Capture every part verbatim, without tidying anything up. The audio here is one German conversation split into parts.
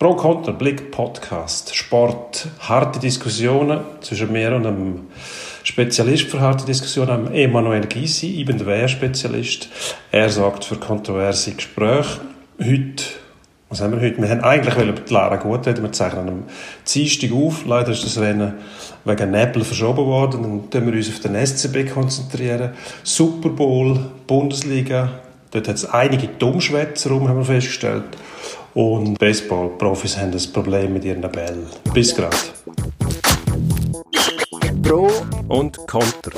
Pro und Konter, Blick, Podcast, Sport, harte Diskussionen zwischen mir und einem Spezialist für harte Diskussionen, einem Emanuel Gysi, Ibn-Wehr-Spezialist. Er sorgt für kontroverse Gespräche. Heute, was haben wir heute? Wir haben eigentlich über die Lara Gut reden. Wir zeichnen am Dienstag auf. Leider ist das Rennen wegen Nebel verschoben worden. Dann konzentrieren wir uns auf den S C B konzentrieren. Super Bowl, Bundesliga. Dort hat es einige Dummschwätzer rum, haben wir festgestellt. Und Baseball-Profis haben das Problem mit ihren Bällen. Bis gerade. Pro und Konter.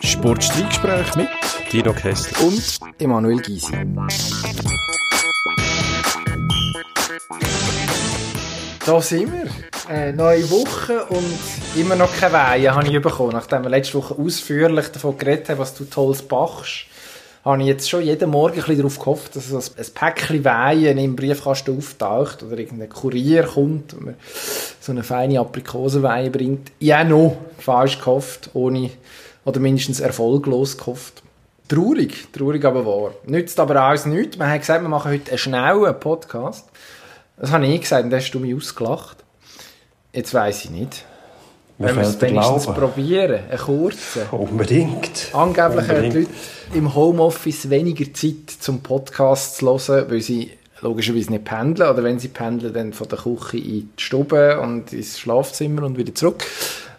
Sportstreitgespräch mit Dino Kessel und Emanuel Gysi. Da sind wir. Eine neue Woche und immer noch keine Weihe habe ich bekommen. Nachdem wir letzte Woche ausführlich davon geredet haben, was du Tolles machst, habe ich jetzt schon jeden Morgen ein bisschen darauf gehofft, dass ein Päckchen Weihen im Briefkasten auftaucht oder irgendein Kurier kommt und mir so eine feine Aprikosenweihe bringt. Ja, noch falsch gehofft, ohne, oder mindestens erfolglos gehofft. Traurig, traurig aber wahr. Nützt aber alles nichts. Wir haben gesagt, wir machen heute einen schnellen Podcast. Das habe ich gesagt und dann hast du mich ausgelacht. Jetzt weiss ich nicht. Wenn wir es wenigstens probieren, einen kurzen. Unbedingt. Angeblich haben die Leute im Homeoffice weniger Zeit zum Podcast zu hören, weil sie logischerweise nicht pendeln. Oder wenn sie pendeln, dann von der Küche in die Stube und ins Schlafzimmer und wieder zurück.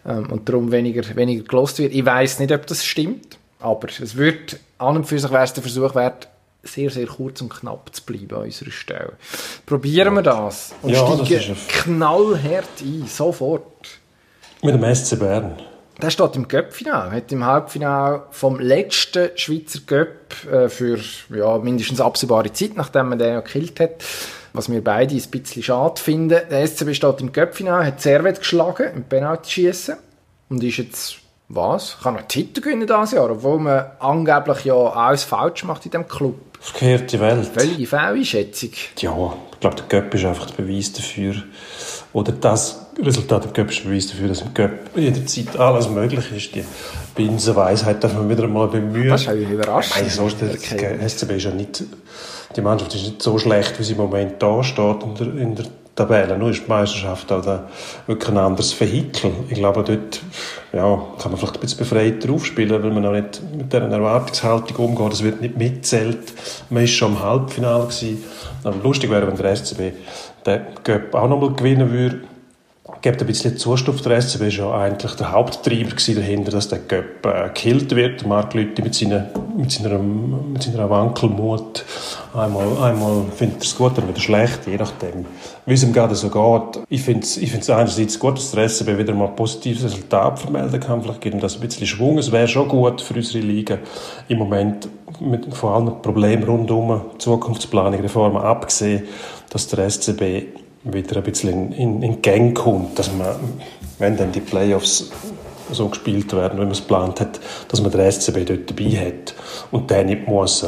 Und darum weniger, weniger gehört wird. Ich weiss nicht, ob das stimmt. Aber es wird an und für sich wäre es der Versuch wert, sehr, sehr kurz und knapp zu bleiben an unserer Stelle. Probieren wir das und ja, steigen das knallhart ein, sofort. Mit dem S C Bern. Der steht im Cup-Final, hat im Halbfinale vom letzten Schweizer Cup für ja, mindestens absehbare Zeit, nachdem man den ja gekillt hat, was wir beide ein bisschen schade finden. Der S C B steht im Cup-Final, hat Servette geschlagen im Penaltyschiessen und ist jetzt... Was? Kann man Titel gewinnen dieses Jahr, obwohl man angeblich ja alles falsch macht in diesem Club? Verkehrte Welt. Völlige Fehleinschätzung. Ja, ich glaube, der Cup ist einfach der Beweis dafür, oder das Resultat im Cup ist der Beweis dafür, dass im Cup jederzeit alles möglich ist. Die Binsenweisheit darf man wieder mal bemühen. Das ist ja überraschend. Nein, so ist der, der S C B ist ja nicht, die Mannschaft ist nicht so schlecht, wie sie im Moment da steht in der, in der Tabelle. Nur ist die Meisterschaft auch da wirklich ein anderes Vehikel. Ich glaube, dort ja, kann man vielleicht ein bisschen befreit drauf spielen, weil man auch nicht mit dieser Erwartungshaltung umgeht. Es wird nicht mitzählt. Man war schon im Halbfinale gewesen. Aber lustig wäre, wenn der S C B den Cup auch nochmal gewinnen würde. Gibt ein bisschen Zustuff. Der S C B war ja eigentlich der Haupttreiber dahinter, dass der Cup äh, gekillt wird. Marc Lüthi mit seiner, mit seiner, mit seiner Wankelmut. Einmal, einmal findet er es gut, dann wieder schlecht, je nachdem, wie es ihm gerade so geht. Ich finde es, ich finde es einerseits gut, dass der S C B wieder mal ein positives Resultat vermelden kann. Vielleicht gibt ihm das ein bisschen Schwung. Es wäre schon gut für unsere Liga im Moment, mit vor allem Problemen rundum, Zukunftsplanung, Reformen abgesehen, dass der S C B wieder ein bisschen in, in, in Gang kommt, dass man, wenn dann die Playoffs so gespielt werden, wie man es geplant hat, dass man den S C B dort dabei hat und der nicht muss äh,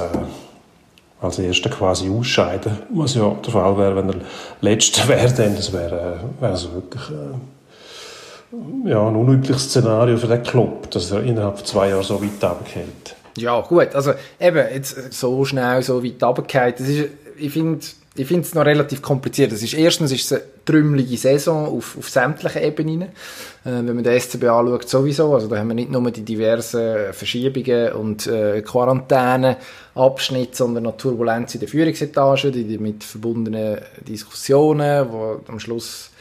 als Erster quasi ausscheiden, was ja der Fall wäre, wenn er Letzter wäre, denn das wäre äh, wär also wirklich äh, ja, ein unübliches Szenario für den Club, dass er innerhalb von zwei Jahren so weit runterfällt. Ja, gut, also eben, jetzt so schnell, so weit runterfällt, das ist, ich finde... Ich finde es noch relativ kompliziert. Das ist, erstens ist es eine trümmelige Saison auf, auf sämtlichen Ebenen. Äh, wenn man den S C B anschaut, sowieso. Also da haben wir nicht nur die diversen Verschiebungen und äh, Quarantäneabschnitte, sondern auch Turbulenz in der Führungsetage, die, die mit verbundenen Diskussionen, wo am Schluss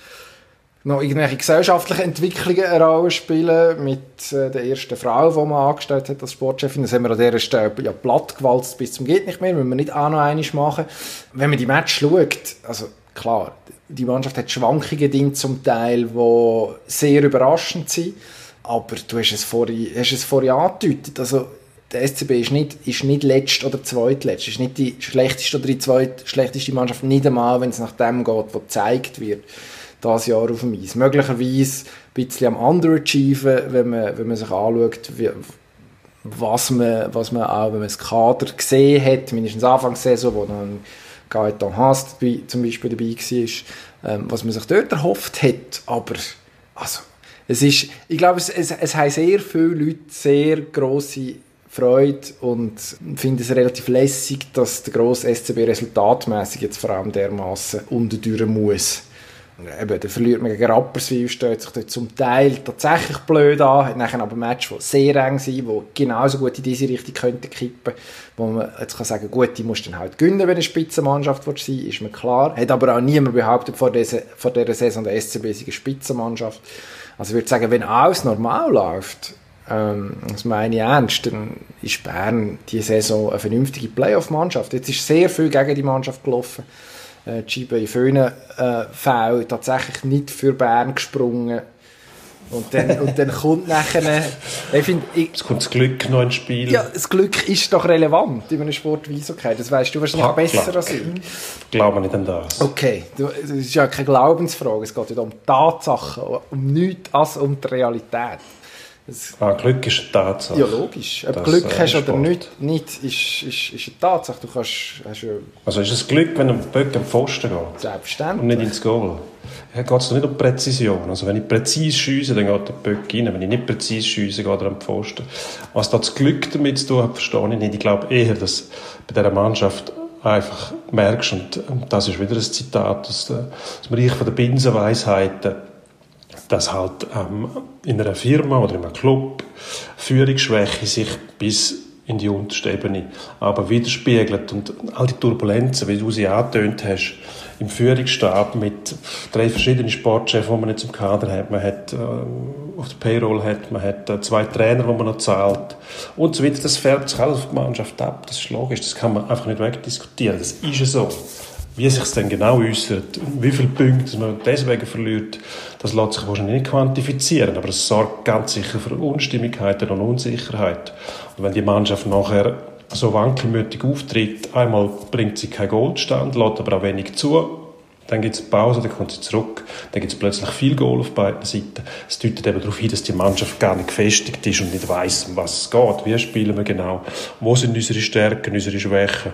noch irgendwelche gesellschaftlichen Entwicklungen eine Rolle spielen, mit äh, der ersten Frau, die man angestellt hat als Sportchefin. Das haben wir an dieser Stelle ja plattgewalzt bis zum geht nicht mehr, müssen wir nicht auch noch einiges machen. Wenn man die Match schaut, also klar, die Mannschaft hat Schwankungen drin zum Teil, die sehr überraschend sind, aber du hast es vorhin, hast es vorhin angedeutet, also der S C B ist nicht, ist nicht letzt oder zweitletzt, ist nicht die schlechteste oder die zweitschlechteste Mannschaft, nicht einmal, wenn es nach dem geht, was gezeigt wird. Das Jahr auf dem Eis. Möglicherweise ein bisschen am Underachieven, wenn man, wenn man sich anschaut, wie, was, man, was man auch, wenn man das Kader gesehen hat, mindestens Anfang der Saison, wo dann Gaetan Haas zum Beispiel dabei war, ähm, was man sich dort erhofft hat. Aber also, es ist, ich glaube, es, es, es haben sehr viele Leute sehr grosse Freude und finde es relativ lässig, dass der grosse S C B resultatmässig jetzt vor allem dermassen unterdüren muss. Eben, dann verliert man gegen Rapperswil, stellt sich dort zum Teil tatsächlich blöd an, hat nachher aber ein Match, das sehr eng ist, das genauso gut in diese Richtung könnte kippen, wo man jetzt kann sagen, gut, die musst dann halt gewinnen, wenn eine Spitzenmannschaft sein willst, ist mir klar. Hat aber auch niemand behauptet, vor dieser, vor dieser Saison der S C B ist eine Spitzenmannschaft. Also ich würde sagen, wenn alles normal läuft, ähm, das meine ich ernst, dann ist Bern diese Saison eine vernünftige Playoff-Mannschaft. Jetzt ist sehr viel gegen die Mannschaft gelaufen. Schiebe in vielen Fällen tatsächlich nicht für Bern gesprungen. Und dann, und dann kommt nachher... Ich find, ich, es kommt das Glück noch ins Spiel. Ja, das Glück ist doch relevant in einem Sport wie Eishockey. Das weißt du wahrscheinlich Pack, besser Pack. als ich. Ich glaube nicht an das. Okay, es ist ja keine Glaubensfrage. Es geht um Tatsachen, um nichts als um die Realität. Das, ah, Glück ist eine Tatsache. Ja, logisch. Ob du Glück äh, hast oder nicht, nicht ist, ist, ist eine Tatsache. Du kannst, hast ja also ist es Glück, wenn ein Böck am Pfosten geht? Selbstverständlich. Und nicht ins Goal. Ja, geht es nicht um Präzision. Also wenn ich präzise schiesse, dann geht der Böck rein. Wenn ich nicht präzise schiesse, geht er am Pfosten. Was das Glück damit zu tun hat, verstehe ich nicht. Ich glaube eher, dass bei dieser Mannschaft einfach merkst, und das ist wieder ein Zitat aus dem Reich der Binsenweisheiten, dass halt ähm, in einer Firma oder in einem Club Führungsschwäche sich bis in die unterste Ebene aber widerspiegelt. Und all die Turbulenzen, wie du sie angetönt hast, im Führungsstab mit drei verschiedenen Sportchefs, die man jetzt im Kader hat, man hat äh, auf der Payroll hat, man hat äh, zwei Trainer, die man noch zahlt und so weiter, das färbt sich alles auf die Mannschaft ab, das ist logisch, das kann man einfach nicht wegdiskutieren, das ist ja so. Wie sich es denn genau äußert, wie viele Punkte man deswegen verliert, das lässt sich wahrscheinlich nicht quantifizieren, aber es sorgt ganz sicher für Unstimmigkeiten und Unsicherheit. Und wenn die Mannschaft nachher so wankelmütig auftritt, einmal bringt sie keinen Goalstand, lässt aber auch wenig zu, dann gibt es eine Pause, dann kommt sie zurück, dann gibt es plötzlich viel Goal auf beiden Seiten. Es deutet eben darauf hin, dass die Mannschaft gar nicht gefestigt ist und nicht weiss, um was es geht, wie spielen wir genau, wo sind unsere Stärken, unsere Schwächen.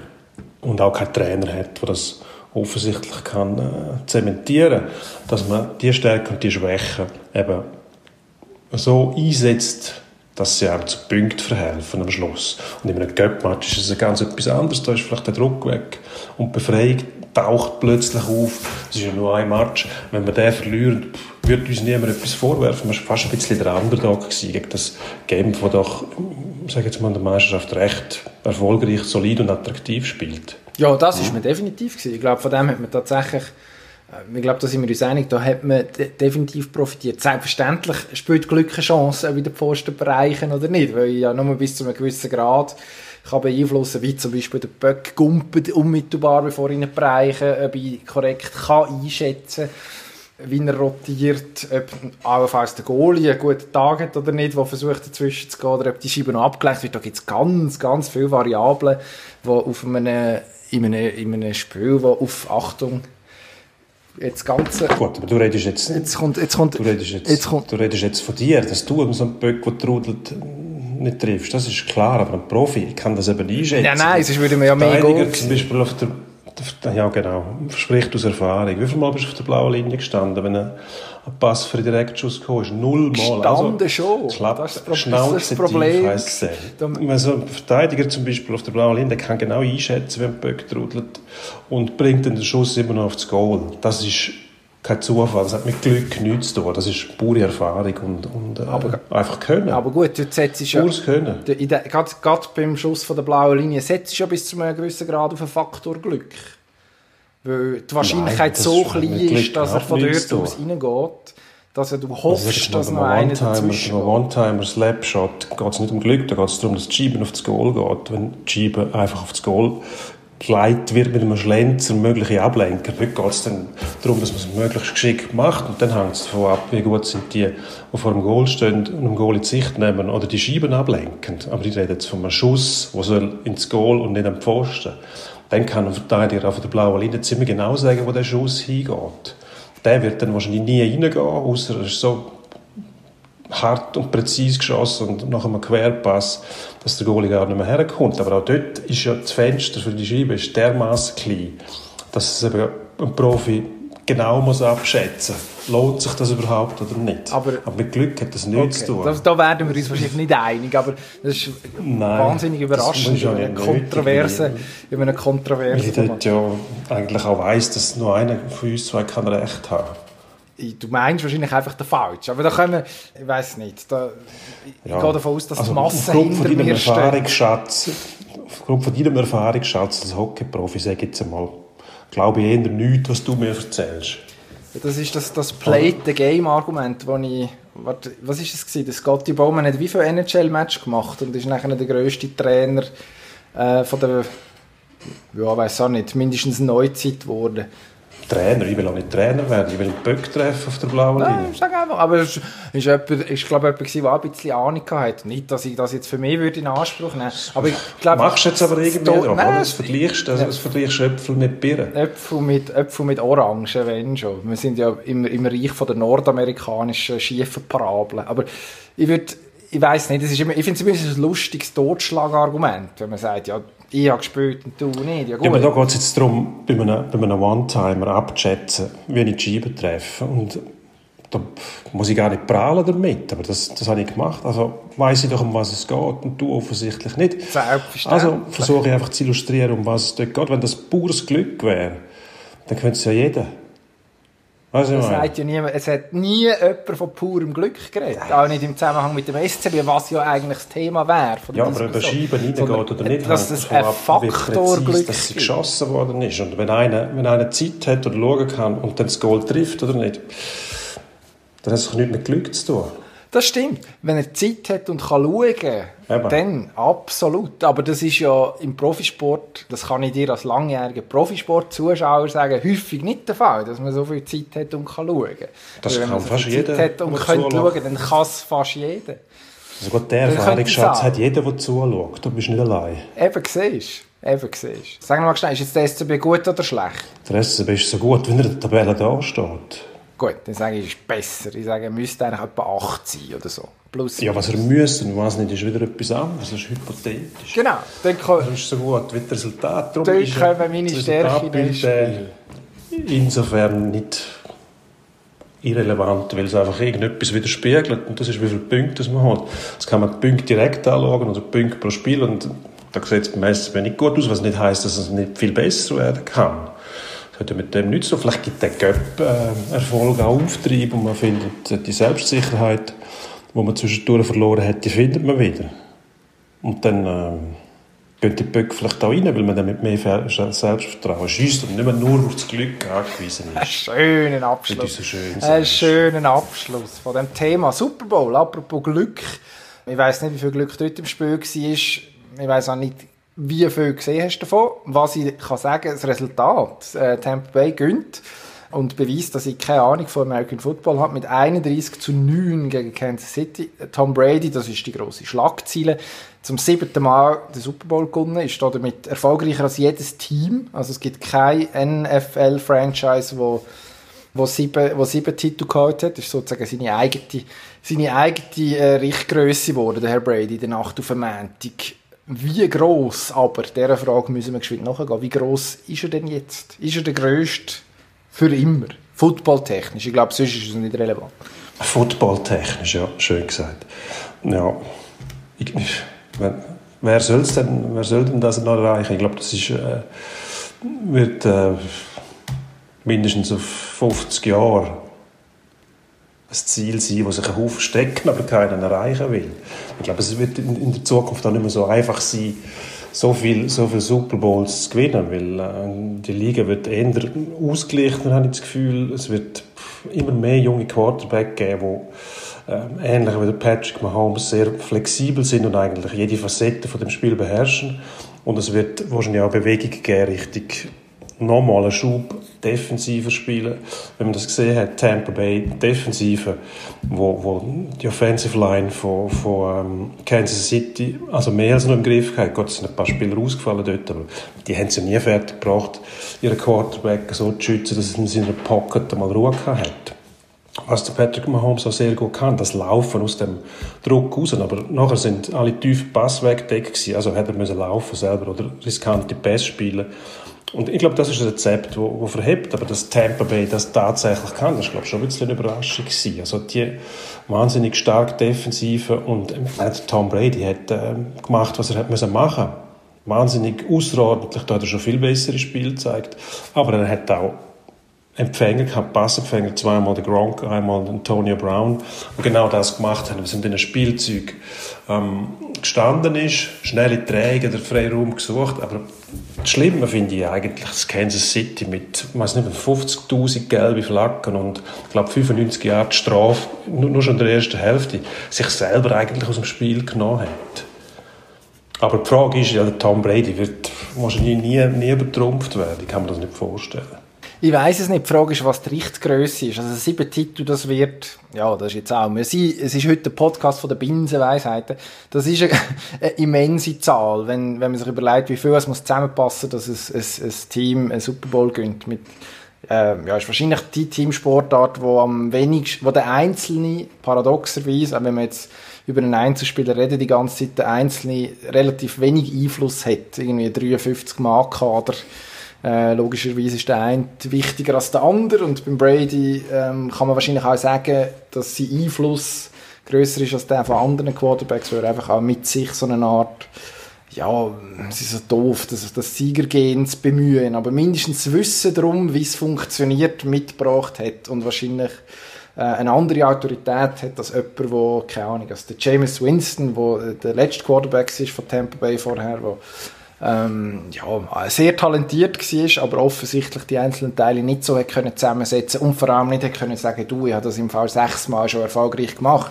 Und auch kein Trainer hat, der das offensichtlich kann äh, zementieren, dass man die Stärken und die Schwächen eben so einsetzt, dass sie einem zu Punkten verhelfen am Schluss. Und in einem Cup-Match ist es ganz etwas anderes, da ist vielleicht der Druck weg und die Befreiung taucht plötzlich auf. Es ist ja nur ein Match, wenn wir den verlieren, würde uns niemand etwas vorwerfen. Man war fast ein bisschen der Underdog gewesen, gegen das Game, das doch, sage jetzt mal, in der Meisterschaft recht erfolgreich, solid und attraktiv spielt. Ja, das war ja. man definitiv gewesen. Ich glaube, von dem hat man tatsächlich, ich glaube, da sind wir uns einig, da hat man de- definitiv profitiert. Selbstverständlich spielt Glück eine Chance, ob in den Pfosten bereichen oder nicht, weil ja nur bis zu einem gewissen Grad kann beeinflussen, wie zum Beispiel der Böck gumpet unmittelbar, bevor ihn bereichen, ob ich korrekt kann einschätzen kann, wie er rotiert, ob allenfalls der Goalie einen guten Tag hat oder nicht, der versucht dazwischen zu gehen, oder ob die Scheibe noch abgelenkt wird. Da gibt es ganz, ganz viele Variablen, die auf einem, in einem, in einem Spiel, die auf Achtung jetzt Ganze... Gut, aber du redest jetzt... Jetzt kommt... Jetzt kommt du, redest jetzt, jetzt kommt, du redest jetzt von dir, dass du so einen Böck, der trudelt, nicht triffst. Das ist klar, aber ein Profi kann das eben einschätzen. Ja, nein, sonst würde man ja mehr gehen. Zum Beispiel auf der... Ja, genau. Spricht aus Erfahrung. Wie viel Mal bist du auf der blauen Linie gestanden, wenn ein Pass für den Direktschuss gekommen ist? Null Mal. Gestanden also, schon. Klapp, das ist das Schnauze Problem. Tief, wenn so ein Verteidiger zum Beispiel auf der blauen Linie, der kann genau einschätzen, wenn ein Böck trudelt und bringt dann den Schuss immer noch aufs Goal. Das ist kein Zufall. Das hat mit Glück nichts zu tun. Das ist pure Erfahrung und, und äh, aber, einfach Können. Aber gut, du setzt ja... Pures Können. De, gerade, gerade beim Schuss von der blauen Linie setzt du ja bis zu einem gewissen Grad auf einen Faktor Glück. Weil die Wahrscheinlichkeit Nein, so klein ist, dass er von dort aus reingeht, dass du hoffst, dass noch einer dazwischen geht. Bei einem One-Timer-Slapshot geht es nicht um Glück, da geht es darum, dass die Scheibe auf das Goal geht. Wenn die Scheibe einfach auf das Goal geleitet wird mit einem Schlenzer, mögliche Ablenker. Heute geht es dann darum, dass man es möglichst geschickt macht und dann hängt es davon ab, wie gut sind die, die vor dem Goal stehen und dem Goal in die Sicht nehmen oder die Scheiben ablenken. Aber ich rede jetzt von einem Schuss, der soll ins Goal und nicht am Pfosten. Dann kann ein Verteidiger auf der blauen Linie ziemlich genau sagen, wo der Schuss hingeht. Der wird dann wahrscheinlich nie reingehen, außer er ist so hart und präzise geschossen und nach einem Querpass, dass der Goalie gar nicht mehr herkommt. Aber auch dort ist ja das Fenster für die Scheibe dermaßen klein, dass es eben ein Profi genau muss abschätzen muss. Lohnt sich das überhaupt oder nicht? Aber, aber mit Glück hat das nichts okay. zu tun. Das, da werden wir uns wahrscheinlich nicht einig, aber das ist Nein, wahnsinnig überraschend in einer Kontroverse. In einer Kontroverse weil ich dort ja eigentlich auch weiss, dass nur einer von uns zwei kein Recht haben kann. Du meinst wahrscheinlich einfach den Falschen. Aber da können wir, ich weiss nicht, da, ich ja. gehe davon aus, dass also die Masse hinter mir steht. Aufgrund von deinem Erfahrungsschatz als Hockeyprofi, sage jetzt einmal, glaube ich eher nichts, was du mir erzählst. Das ist das, das Play-the-Game-Argument, das ich... Warte, was war das? Der Scotty Bowman hat wie viele N H L-Match gemacht und ist nachher der grösste Trainer äh, von der... Ja, ich weiss auch nicht, mindestens Neuzeit geworden. Trainer, ich will auch nicht Trainer werden, ich will einen Böck treffen auf der blauen Linie. Nein, sag einfach, aber es war, ich glaube, jemand war, der ein bisschen Ahnung hatte. Nicht, dass ich das jetzt für mich würde in Anspruch nehmen würde. Machst du jetzt aber irgendwie drauf, oder? Das vergleichst du Äpfel mit Birnen. Äpfel mit, Äpfel mit Orangen, wenn schon. Wir sind ja im, im Reich von der nordamerikanischen schiefen Parabel. Aber ich würde, ich weiss nicht, das ist immer, ich finde es zumindest ein lustiges Totschlagargument, wenn man sagt, ja, ich habe gespielt und du nicht. Ja, gut. Ja, aber da geht es jetzt darum, bei einem, bei einem One-Timer abzuschätzen, wie ich die Scheibe treffe. Und da muss ich gar nicht prahlen damit, aber das, das habe ich gemacht. Also weiss ich doch, um was es geht und du offensichtlich nicht. Selbstverständlich. Also versuche ich einfach zu illustrieren, um was es dort geht. Wenn das pures Glück wäre, dann könnte es ja jeder. Also es, hat ja nie, es hat nie jemand von purem Glück geredet, auch nicht im Zusammenhang mit dem S C B, was ja eigentlich das Thema wäre. Von ja, aber über Scheiben reingeht oder nicht, dass das ein Faktor Glück ist, dass sie geschossen worden ist. Und wenn einer, wenn einer Zeit hat oder schauen kann und dann das Goal trifft oder nicht, dann hat es doch nichts mit Glück zu tun. Das stimmt. Wenn er Zeit hat und kann schauen kann, dann absolut. Aber das ist ja im Profisport, das kann ich dir als langjähriger Profisport-Zuschauer sagen, häufig nicht der Fall, dass man so viel Zeit hat und kann schauen. Das Weil kann man so fast Zeit jeder. Wenn hat und kann schauen, dann kann es fast jeder. Also gut, der Erfahrungsschatz hat jeder, der zuschaut. Du bist nicht allein. Eben, siehst du. Eben, siehst du. Sag mal schnell, ist jetzt der S C B gut oder schlecht? Der S C B ist so gut, wenn er in der Tabelle da steht. Gut, dann sage ich, es ist besser. Ich sage, er müsste eigentlich etwa acht sein oder so. Plus, ja, was er müsste und was nicht, ist wieder etwas anderes. Das ist hypothetisch. Genau. Dann kann, das ist so gut wie das Resultat. Darum dann können wir meine Stärke insofern nicht irrelevant, weil es einfach irgendetwas widerspiegelt. Und das ist, wie viele Punkte man hat. Jetzt kann man die Punkte direkt anschauen, also Punkte pro Spiel. Und da sieht es beim S C B nicht gut aus, was nicht heisst, dass es nicht viel besser werden kann. Hat mit dem nichts zu tun. Vielleicht gibt der Göpp-Erfolg auch Auftrieb und man findet die Selbstsicherheit, die man zwischendurch verloren hat, die findet man wieder. Und dann äh, gehen die Böcke vielleicht auch rein, weil man dann mit mehr Selbstvertrauen schießt und nicht mehr nur auf das Glück angewiesen ist. Einen schönen Abschluss. So schön Einen schönen Abschluss von dem Thema Super Bowl. Apropos Glück. Ich weiss nicht, wie viel Glück dort im Spiel war. Ich weiss auch nicht, wie viel gesehen hast du davon? Was ich kann sagen kann, das Resultat. Äh, Tampa Bay gewinnt und beweist, dass ich keine Ahnung von American Football habe, mit einunddreissig zu neun gegen Kansas City. Tom Brady, das ist die grosse Schlagzeile, zum siebten Mal den Super Bowl gewonnen, ist damit erfolgreicher als jedes Team. Also es gibt kein N F L-Franchise, wo, wo, sieben, wo sieben Titel geholt hat. Das ist sozusagen seine eigene, seine eigene äh, Richtgrösse geworden, der Herr Brady, in der Nacht auf den Montag. Wie gross, aber dieser Frage müssen wir geschwind nachgehen, wie gross ist er denn jetzt? Ist er der grösste für immer? Footballtechnisch, ich glaube, sonst ist es nicht relevant. Footballtechnisch, ja, schön gesagt. Ja, ich, wenn, wer, soll's denn, wer soll denn das noch erreichen? Ich glaube, das ist, äh, wird äh, mindestens auf fünfzig Jahre ein Ziel sein, das sich einen Haufen stecken, aber keinen erreichen will. Ich glaube, es wird in der Zukunft auch nicht mehr so einfach sein, so viele so viel Super Bowls zu gewinnen, weil äh, die Liga wird eher ausgleichen, habe ich das Gefühl. Es wird immer mehr junge Quarterback geben, die äh, ähnlich wie der Patrick Mahomes sehr flexibel sind und eigentlich jede Facette von dem Spiel beherrschen. Und es wird wahrscheinlich auch Bewegung geben, richtig nochmal einen Schub defensiver spielen. Wenn man das gesehen hat, Tampa Bay, Defensive, wo, wo die Offensive Line von, von ähm, Kansas City also mehr als nur im Griff hatte. Gott, es sind ein paar Spieler ausgefallen dort, aber die haben es ja nie fertig gebracht, ihren Quarterback so zu schützen, dass es in seiner Pocket mal Ruhe hat. Was der Patrick Mahomes auch sehr gut kann, das Laufen aus dem Druck raus. Aber nachher sind alle tiefen Pass weggedeckt gewesen, also hätte er müssen laufen selber oder riskante Pässe spielen. Und ich glaube, das ist ein Rezept, das verhebt, aber dass Tampa Bay das tatsächlich kann, das ist, glaube ich, schon ein bisschen eine Überraschung gewesen. Also die wahnsinnig stark Defensive und äh, Tom Brady hat äh, gemacht, was er hat müssen machen. Wahnsinnig außerordentlich, da hat er schon viel bessere Spiele gezeigt, aber er hat auch Empfänger gehabt, Passempfänger, zweimal den Gronk, einmal den Antonio Brown, und genau das gemacht haben, was in diesen Spielzeug ähm, gestanden ist, schnelle Träge, den Freiraum gesucht, aber das Schlimme finde ich eigentlich das Kansas City mit, ich weiß nicht, fünfzigtausend gelbe Flaggen und ich glaube fünfundneunzig Yards Strafe, nur schon in der ersten Hälfte, sich selber eigentlich aus dem Spiel genommen hat. Aber die Frage ist, ja, der Tom Brady wird wahrscheinlich nie, nie übertrumpft werden, ich kann mir das nicht vorstellen. Ich weiss es nicht. Die Frage ist, was die Richtgrösse ist. Also sieben Titel, das wird, ja, das ist jetzt auch, wir sind, es ist heute der Podcast von der Binsenweisheiten. Das ist eine, eine immense Zahl, wenn, wenn man sich überlegt, wie viel es muss zusammenpassen, dass es, es, ein Team einen Super Bowl gewinnt. Mit, äh, ja, ist wahrscheinlich die Teamsportart, wo am wenigsten, wo der Einzelne, paradoxerweise, auch wenn man jetzt über einen Einzelspieler reden, die ganze Zeit, der Einzelne relativ wenig Einfluss hat. Irgendwie dreiundfünfzig Mann Kader. Äh, logischerweise ist der eine wichtiger als der andere und beim Brady ähm, kann man wahrscheinlich auch sagen, dass sein Einfluss grösser ist als der von anderen Quarterbacks, weil er einfach auch mit sich so eine Art, ja, es ist so doof, das, das Siegergehen zu bemühen, aber mindestens das Wissen darum, wie es funktioniert, mitgebracht hat und wahrscheinlich äh, eine andere Autorität hat als jemand, wo, keine Ahnung, als der James Winston, der der letzte Quarterback ist von Tampa Bay vorher, wo Ähm, ja, sehr talentiert war, aber offensichtlich die einzelnen Teile nicht so können zusammensetzen und vor allem nicht können sagen, du, ich habe das im Fall sechsmal schon erfolgreich gemacht,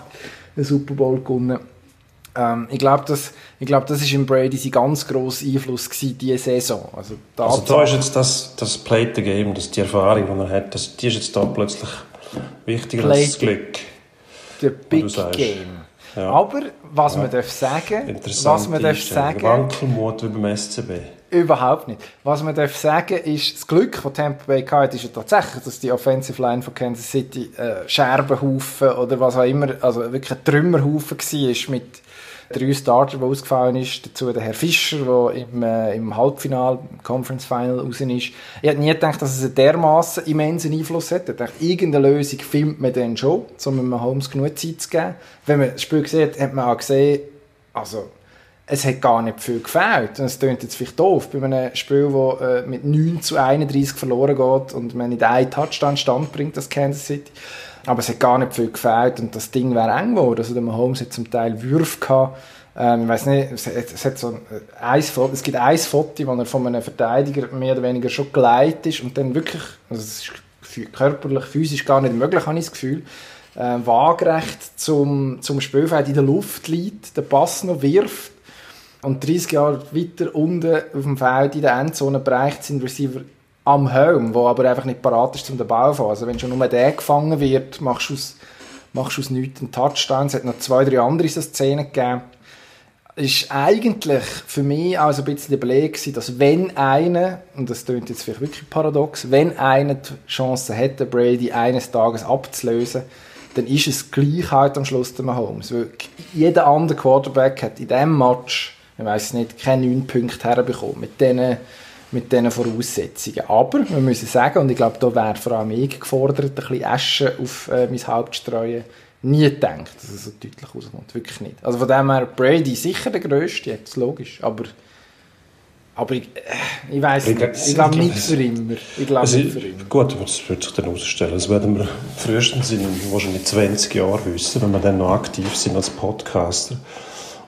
einen Super Bowl gewonnen. Ähm, ich glaube, das, glaub, das ist im Brady sein ganz grosser Einfluss gewesen, diese Saison. Also, die also da ist jetzt das, das Play the Game, das die Erfahrung, die er hat, das, die ist jetzt da plötzlich wichtiger Play als das Glück. The Big Game. Ja. Aber was ja. man darf sagen, was man darf sagen, Wankelmut über dem S C B. Überhaupt nicht. Was man darf sagen ist, das Glück, das Tampa Bay hatte, ist ja tatsächlich, dass die Offensive Line von Kansas City äh, Scherbenhaufen oder was auch immer, also wirklich ein Trümmerhaufen war mit drei Starter, die ausgefallen ist, dazu der Herr Fischer, der im, äh, im Halbfinale, im Conference Final raus ist. Ich hätte nie gedacht, dass es einen dermassen immensen Einfluss hat. Ich dachte, irgendeine Lösung findet man dann schon, um Mahomes genug Zeit zu geben. Wenn man das Spiel gesehen hat, hat man auch gesehen, also, es hat gar nicht viel gefehlt. Und es klingt jetzt vielleicht doof, bei einem Spiel, das äh, mit neun zu einunddreißig verloren geht und man nicht einen Touchdown stand bringt, das Kansas City. Aber es hat gar nicht viel gefehlt und das Ding wäre eng geworden. Also der Mahomes hat zum Teil Würfe gehabt. Ähm, ich weiss nicht, es, hat, es, hat so ein, es gibt ein Foto, wo er von einem Verteidiger mehr oder weniger schon geleitet ist und dann wirklich, also es ist körperlich, physisch gar nicht möglich, habe ich das Gefühl, äh, waagerecht zum, zum Spielfeld in der Luft liegt, den Pass noch wirft und dreißig Jahre weiter unten auf dem Feld in der Endzone bereicht sind Receiver am Helm, der aber einfach nicht parat ist, um den Ball zu fahren. Also wenn schon nur der gefangen wird, machst du aus, machst du aus nichts einen Touchdown. Es hat noch zwei, drei andere so Szenen gegeben. Ist eigentlich für mich auch so ein bisschen der Beleg gewesen, dass wenn einer, und das klingt jetzt vielleicht wirklich paradox, wenn einer die Chance hätte, Brady eines Tages abzulösen, dann ist es Gleichheit am Schluss der Mahomes. Weil jeder andere Quarterback hat in diesem Match, ich weiss es nicht, keine neun Punkte herbekommen. Mit diesen mit diesen Voraussetzungen. Aber wir müssen sagen, und ich glaube, da wäre vor allem ich gefordert, ein bisschen Asche auf äh, mein Haupt zu streuen, nie gedacht, dass es so deutlich rauskommt. Wirklich nicht. Also von dem her, Brady sicher der Grösste, das ist logisch, aber, aber ich, äh, ich weiss nicht, ich glaube nicht für immer. Ich glaube also, nicht für immer. Gut, aber das wird sich dann herausstellen. Das werden wir frühestens in wahrscheinlich zwanzig Jahren wissen, wenn wir dann noch aktiv sind als Podcaster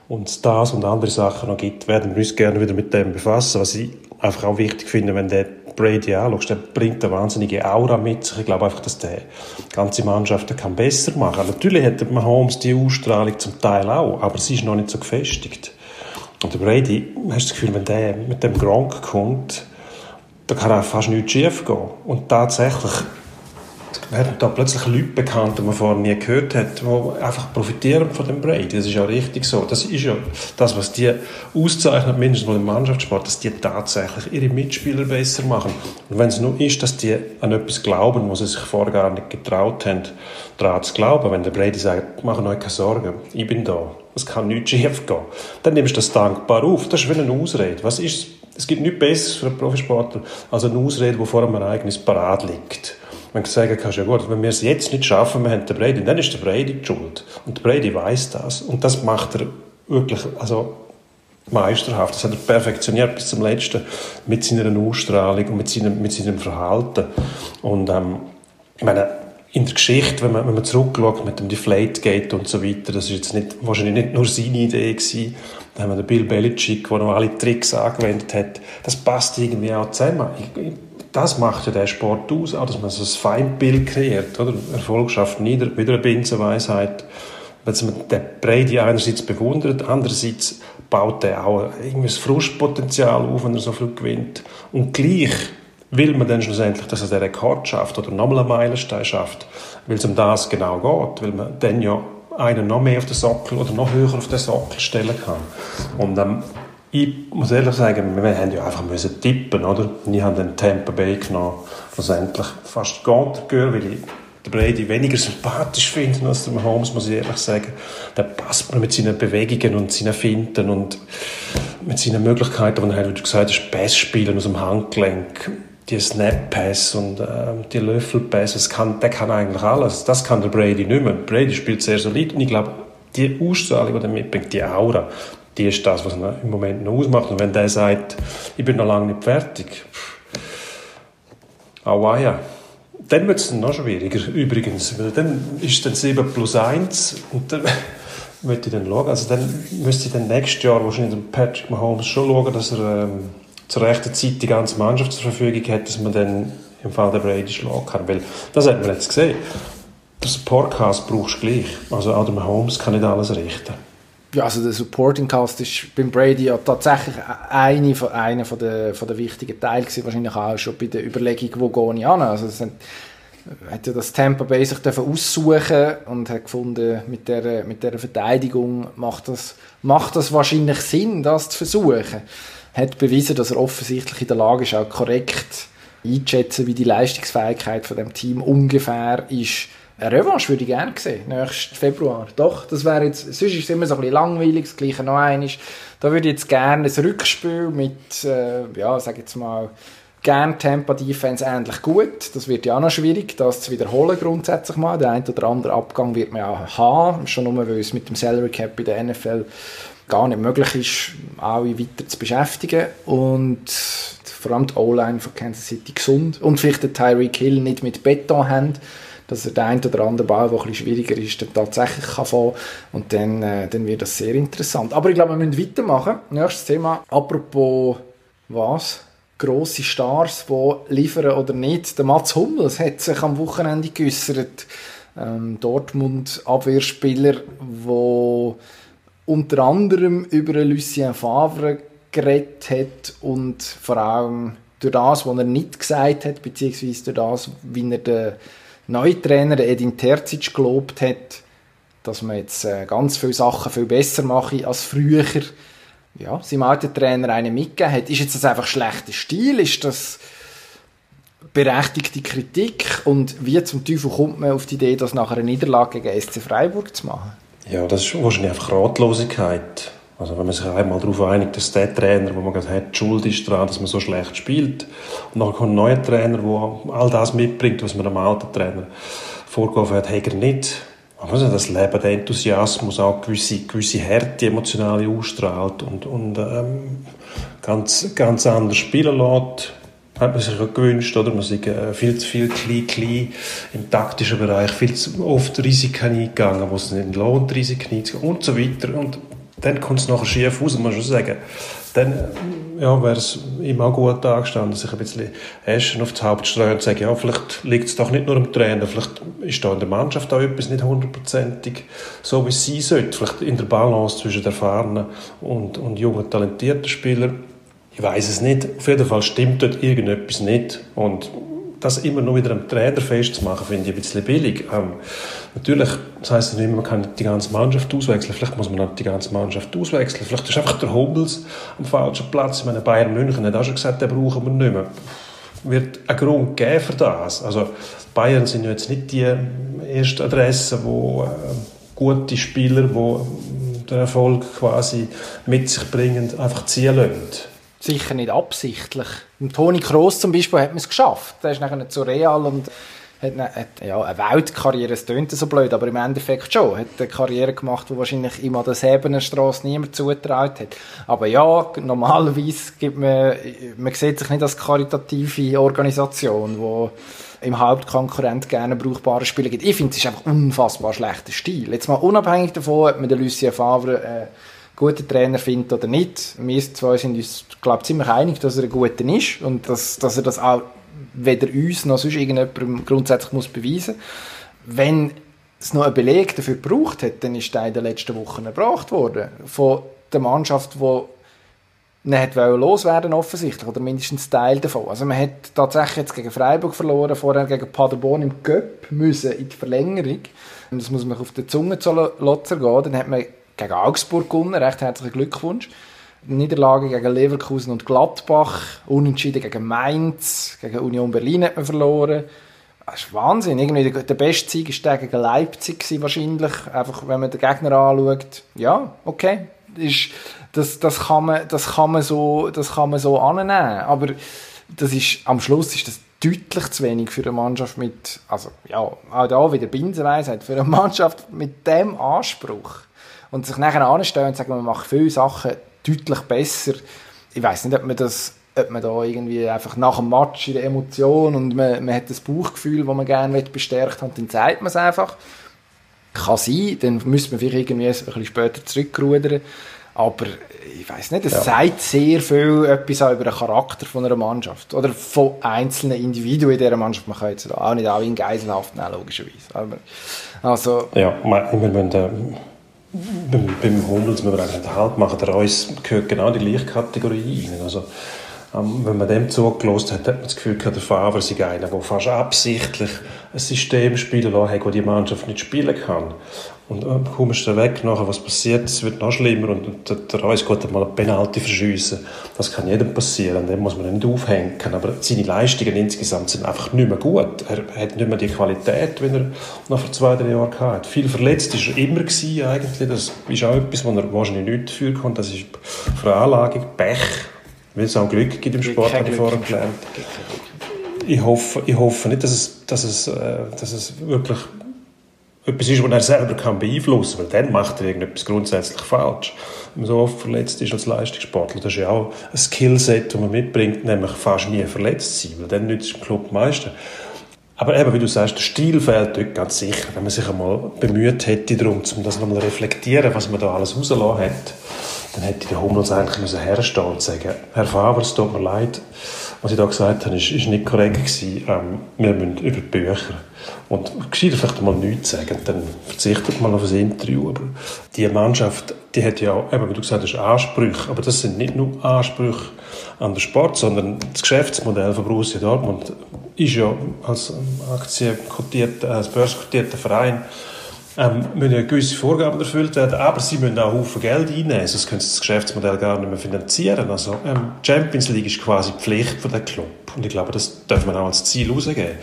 und das und andere Sachen noch gibt, werden wir uns gerne wieder mit dem befassen, was ich einfach auch wichtig finde, wenn der Brady anschaust, der bringt eine wahnsinnige Aura mit sich. Ich glaube einfach, dass der ganze Mannschaft der kann besser machen kann. Natürlich hat der Mahomes die Ausstrahlung zum Teil auch, aber sie ist noch nicht so gefestigt. Und der Brady, hast du das Gefühl, wenn der mit dem Gronk kommt, da kann auch fast nichts schief gehen. Und tatsächlich werden da plötzlich Leute bekannt, die man vorher nie gehört hat, die einfach profitieren von dem Brady. Das ist ja richtig so. Das ist ja das, was die auszeichnet, mindestens mal im Mannschaftssport, dass die tatsächlich ihre Mitspieler besser machen. Und wenn es nur ist, dass die an etwas glauben, was sie sich vorher gar nicht getraut haben, daran zu glauben. Wenn der Brady sagt, macht euch keine Sorgen, ich bin da, es kann nichts schief gehen, dann nimmst du das dankbar auf. Das ist wie eine Ausrede. Was ist Es gibt nichts Besseres für einen Profisportler als eine Ausrede, die vor einem Ereignis parat liegt. Wenn du sagen kannst, ja gut, wenn wir es jetzt nicht schaffen, wir haben den Brady, dann ist der Brady die Schuld. Und der Brady weiss das. Und das macht er wirklich also meisterhaft. Das hat er perfektioniert bis zum Letzten mit seiner Ausstrahlung und mit seinem, mit seinem Verhalten. Und ähm, ich meine, in der Geschichte, wenn man, wenn man zurückschaut mit dem Deflategate und so weiter, das war jetzt nicht, wahrscheinlich nicht nur seine Idee gewesen. Da haben wir den Bill Belichick, der noch alle Tricks angewendet hat. Das passt irgendwie auch zusammen. Ich, das macht ja den Sport aus, auch dass man so ein Feindbild kreiert. Oder? Erfolg schafft nieder, wieder eine Binsenweisheit. Wenn man den Brady einerseits bewundert, andererseits baut er auch irgendwie das Frustpotenzial auf, wenn er so viel gewinnt. Und gleich will man dann schlussendlich, dass er den Rekord schafft oder nochmal einen Meilenstein schafft, weil es um das genau geht, weil man dann ja einen noch mehr auf den Sockel oder noch höher auf den Sockel stellen kann. Und ähm, ich muss ehrlich sagen, wir haben ja einfach müssen tippen, oder? Ich habe den Tampa Bay genommen, schlussendlich fast Konter gehört, weil ich den Brady weniger sympathisch finde als den Mahomes, muss ich ehrlich sagen. Der passt mir mit seinen Bewegungen und seinen Finten und mit seinen Möglichkeiten, die er hat, wie du gesagt hast, Pass spielen aus dem Handgelenk, die Snap-Pass und äh, die Löffel-Pass, das kann, der kann eigentlich alles. Das kann der Brady nicht mehr. Brady spielt sehr solid und ich glaube, die Ausstrahlung, die er mitbringt, die Aura, die ist das, was er im Moment noch ausmacht. Und wenn der sagt, ich bin noch lange nicht fertig, auweia, dann wird es noch schwieriger übrigens. Weil dann ist es dann sieben plus eins und dann möchte ich dann schauen. Also dann müsste ich dann nächstes Jahr wahrscheinlich Patrick Mahomes schon schauen, dass er ähm, zur rechten Zeit die ganze Mannschaft zur Verfügung hat, dass man dann im Fall der Brady schlagen kann. Weil das hat man jetzt gesehen. Der Support-Cast brauchst du gleich. Also auch der Mahomes kann nicht alles richten. Ja, also der Supporting-Cast ist beim Brady ja tatsächlich einer von, eine von der, von der wichtigen Teile gewesen. Wahrscheinlich auch schon bei der Überlegung, wo gehe ich hin. Also es sind, hat ja das Tampa Bay sich aussuchen und hat gefunden, mit dieser mit der Verteidigung macht das, macht das wahrscheinlich Sinn, das zu versuchen. Hat bewiesen, dass er offensichtlich in der Lage ist, auch korrekt einzuschätzen, wie die Leistungsfähigkeit von dem Team ungefähr ist. Eine Revanche würde ich gerne sehen, nächsten Februar. Doch, das wäre jetzt, sonst ist es immer so ein bisschen langweilig, das Gleiche noch einmal. Da würde ich jetzt gerne ein Rückspiel mit, äh, ja, sag jetzt mal, gerne Tampa-Defense ähnlich gut. Das wird ja auch noch schwierig, das zu wiederholen grundsätzlich mal. Der ein oder andere Abgang wird man auch haben, schon nur, weil es mit dem Salary Cap in der N F L gar nicht möglich ist, alle weiter zu beschäftigen. Und vor allem die O-Line von Kansas City gesund. Und vielleicht den Tyreek Hill nicht mit Beton haben, dass er den einen oder anderen Ball, der ein bisschen schwieriger ist, dann tatsächlich kann fahren. Und dann, äh, dann wird das sehr interessant. Aber ich glaube, wir müssen weitermachen. Nächstes Thema. Apropos was? Grosse Stars, die liefern oder nicht. Der Mats Hummels hat sich am Wochenende geäussert. Ähm, Dortmund-Abwehrspieler, der unter anderem über Lucien Favre geredet hat und vor allem durch das, was er nicht gesagt hat, beziehungsweise durch das, wie er den neuen Trainer Edin Terzic gelobt hat, dass man jetzt ganz viele Sachen viel besser mache als früher. Ja, seinem alten Trainer einen mitgegeben hat. Ist jetzt das einfach schlechter Stil? Ist das berechtigte Kritik? Und wie zum Teufel kommt man auf die Idee, das nach einer Niederlage gegen S C Freiburg zu machen? Ja, das ist wahrscheinlich einfach Ratlosigkeit. Also wenn man sich einmal darauf einigt, dass der Trainer, den man gerade hat, schuld ist daran, dass man so schlecht spielt. Und dann kommt ein neuer Trainer, der all das mitbringt, was man dem alten Trainer vorgeworfen hat, hat er nicht. Aber das Leben, der Enthusiasmus, auch gewisse, gewisse Härte, emotionale ausstrahlt und, und ähm, ganz, ganz anders spielen lässt. Hat man sich auch gewünscht, oder? Man sei viel zu viel klein, klein im taktischen Bereich, viel zu oft Risiken eingegangen, wo es nicht lohnt, Risiken einzugehen und so weiter. Und dann kommt es nachher schief raus, muss ich sagen. Dann ja, wäre es ihm auch gut angestanden, sich ein bisschen Eschen aufs Haupt zu streuen und zu sagen, ja, vielleicht liegt es doch nicht nur am Trainer, vielleicht ist da in der Mannschaft auch etwas nicht hundertprozentig so, wie es sein sollte. Vielleicht in der Balance zwischen erfahrenen und, und jungen, talentierten Spielern. Ich weiß es nicht. Auf jeden Fall stimmt dort irgendetwas nicht. Und das immer nur wieder am Trainer festzumachen, finde ich ein bisschen billig. Ähm, natürlich, das heisst nicht, man kann die ganze Mannschaft auswechseln. Vielleicht muss man nicht die ganze Mannschaft auswechseln. Vielleicht ist einfach der Hummels am falschen Platz. Ich meine, Bayern München hat auch schon gesagt, den brauchen wir nicht mehr. Wird einen Grund geben für das. Also, Bayern sind ja jetzt nicht die erste Adresse, wo äh, gute Spieler, die den Erfolg quasi mit sich bringen, einfach ziehen lassen. sicher nicht absichtlich. Mit Toni Kroos zum Beispiel hat man es geschafft. Der ist nachher zu Real und hat eine, hat, ja, eine Weltkarriere, es tönt so blöd, aber im Endeffekt schon. Hat eine Karriere gemacht, die wahrscheinlich immer der Sebenerstrasse niemand zugetraut hat. Aber ja, normalerweise gibt man, man sieht sich nicht als karitative Organisation, die im Hauptkonkurrent gerne brauchbare Spieler gibt. Ich finde, es ist einfach unfassbar schlechter Stil. Jetzt mal unabhängig davon, ob man den Lucien Favre äh, guten Trainer findet oder nicht. Wir zwei sind uns, glaube ich, ziemlich einig, dass er ein guter ist und dass, dass er das auch weder uns noch sonst irgendjemandem grundsätzlich muss beweisen muss. Wenn es noch einen Beleg dafür gebraucht hat, dann ist der in den letzten Wochen erbracht worden. Von der Mannschaft, die nicht loswerden wollte, offensichtlich, oder mindestens Teil davon. Also man hat tatsächlich jetzt gegen Freiburg verloren, vorher gegen Paderborn im Göpp müssen in die Verlängerung. Das muss man auf die Zunge zergehen. Dann hat man gegen Augsburg gewonnen, recht herzlichen Glückwunsch. Niederlage gegen Leverkusen und Gladbach, Unentschieden gegen Mainz, gegen Union Berlin hat man verloren. Das ist Wahnsinn. Irgendwie der beste Sieg war der gegen Leipzig wahrscheinlich, einfach wenn man den Gegner anschaut. Ja, okay, das, das, kann, man, das, kann, man so, das kann man so annehmen. Aber das ist, am Schluss ist das deutlich zu wenig für eine Mannschaft mit, also ja, auch da wieder Binsenweisheit, für eine Mannschaft mit diesem Anspruch. Und sich nachher anstellen und sagen, man macht viele Sachen deutlich besser. Ich weiss nicht, ob man das, ob man da irgendwie einfach nach dem Match in der Emotion und man, man hat das Bauchgefühl, das man gerne bestärkt hat, dann sagt man es einfach. Kann sein, dann müsste man vielleicht irgendwie ein bisschen später zurückrudern. Aber ich weiss nicht, es ja. sagt sehr viel etwas auch über den Charakter von einer Mannschaft oder von einzelnen Individuen in dieser Mannschaft. Man kann jetzt auch nicht alle in Geiselhaft nehmen, logischerweise. Aber, also, ja, wir müssen... Beim, beim Hummels müssen wir eigentlich nicht Halt machen. Der Reus gehört genau in die gleiche Kategorie rein. Also, ähm, wenn man dem zugelassen hat, hat man das Gefühl, der Favre sei einer, der fast absichtlich ein System spielen lassen hat, das die Mannschaft nicht spielen kann. Und äh, kommst du weg, nachher, was passiert, es wird noch schlimmer. Und, und der, der Reus geht mal eine Penalty verschiessen. Das kann jedem passieren, an dem muss man nicht aufhängen. Aber seine Leistungen insgesamt sind einfach nicht mehr gut. Er hat nicht mehr die Qualität, die er noch vor zwei, drei Jahren hatte. Viel verletzt war er immer gewesen, eigentlich. Das ist auch etwas, wo er wahrscheinlich nicht dafür kann. Das ist Veranlagung, Pech. Wenn es auch Glück gibt im Sport, habe ich vorher gelernt. Ich hoffe, ich hoffe nicht, dass es, dass es, dass es wirklich... etwas ist, was er selber kann beeinflussen kann, weil dann macht er irgendetwas grundsätzlich falsch. Wenn man so oft verletzt ist als Leistungssportler, das ist ja auch ein Skillset, das man mitbringt, nämlich fast nie verletzt sein, weil dann nützt es dem Club am meisten. Aber eben, wie du sagst, der Stil fehlt dort ganz sicher. Wenn man sich einmal bemüht hätte darum, um das nochmal zu reflektieren, was man da alles rausgelassen hat, dann hätte der Hummels eigentlich herstehen und sagen, Herr Favre, es tut mir leid, was ich da gesagt habe, ist, ist nicht korrekt gewesen. Ähm, wir müssen über die Bücher und gescheiter vielleicht mal nichts sagen, dann verzichtet man auf ein Interview. Aber die Mannschaft, die hat ja auch, eben, wie du gesagt hast, Ansprüche, aber das sind nicht nur Ansprüche an den Sport, sondern das Geschäftsmodell von Borussia Dortmund ist ja als aktienkotierter, als börsenkotierter Verein, Ähm, müssen ja gewisse Vorgaben erfüllt werden, aber sie müssen auch Haufen Geld einnehmen, sonst können sie das Geschäftsmodell gar nicht mehr finanzieren. Also ähm, Champions League ist quasi die Pflicht von diesem Club. Und ich glaube, das darf man auch als Ziel rausgeben.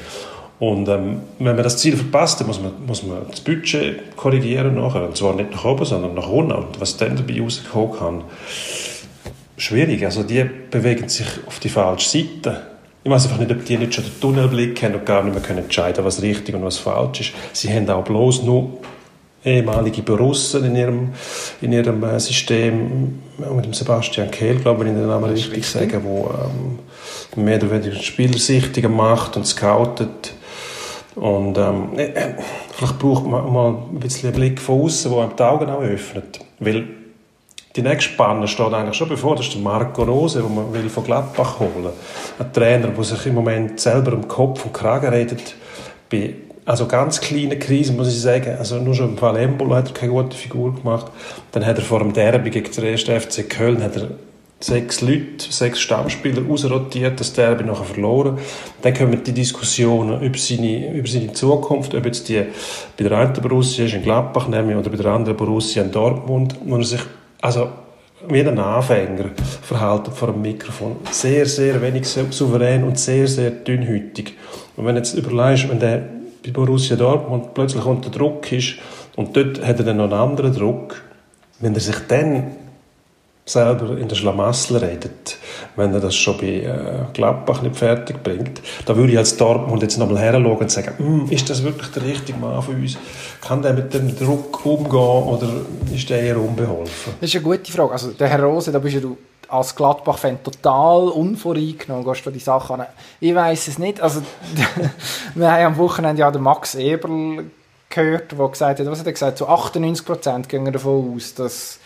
Und ähm, wenn man das Ziel verpasst, dann muss man, muss man das Budget korrigieren nachher. Und zwar nicht nach oben, sondern nach unten. Und was dann dabei rauskommen kann, schwierig. Also die bewegen sich auf die falsche Seite. Ich weiss einfach nicht, ob die nicht schon den Tunnelblick haben und gar nicht mehr entscheiden können, was richtig und was falsch ist. Sie haben auch bloß nur ehemalige Borussen in ihrem, in ihrem System, mit dem Sebastian Kehl, glaube ich, wenn ich den Namen richtig sage, der ähm, mehr oder weniger Spielersichtungen macht und scoutet. Und ähm, äh, vielleicht braucht man mal ein bisschen einen Blick von außen, der einem die Augen auch öffnet. Weil die nächste Spanne steht eigentlich schon bevor, das ist der Marco Rose, den man will von Gladbach holen will. Ein Trainer, der sich im Moment selber im Kopf und Kragen redet. Bei also ganz kleinen Krisen, muss ich sagen, also nur schon im Fall Embolo hat er keine gute Figur gemacht. Dann hat er vor dem Derby gegen den ersten F C Köln hat er sechs Leute, sechs Stammspieler ausrotiert, das Derby nachher verloren. Dann kommen die Diskussionen über seine, über seine Zukunft, ob jetzt die bei der einen Borussia ist in Gladbach nehmen oder bei der anderen Borussia in Dortmund, wo er sich also wie ein Anfänger verhalten vor dem Mikrofon. Sehr, sehr wenig souverän und sehr, sehr dünnhütig. Und wenn du jetzt überlegst, wenn der bei Borussia Dortmund plötzlich unter Druck ist und dort hat er dann noch einen anderen Druck, wenn er sich dann selber in der Schlamassel redet, wenn er das schon bei Gladbach nicht fertig bringt. Da würde ich als Dortmund jetzt nochmal heranschauen und sagen, ist das wirklich der richtige Mann für uns? Kann der mit dem Druck umgehen oder ist der eher unbeholfen? Das ist eine gute Frage. Also der Herr Rose, da bist du als Gladbach-Fan total unvoreingenommen, gehst du die Sache an. Ich weiss es nicht. Also, wir haben am Wochenende ja den Max Eberl gehört, der gesagt hat, was hat er gesagt? Zu achtundneunzig Prozent gehen wir davon aus, dass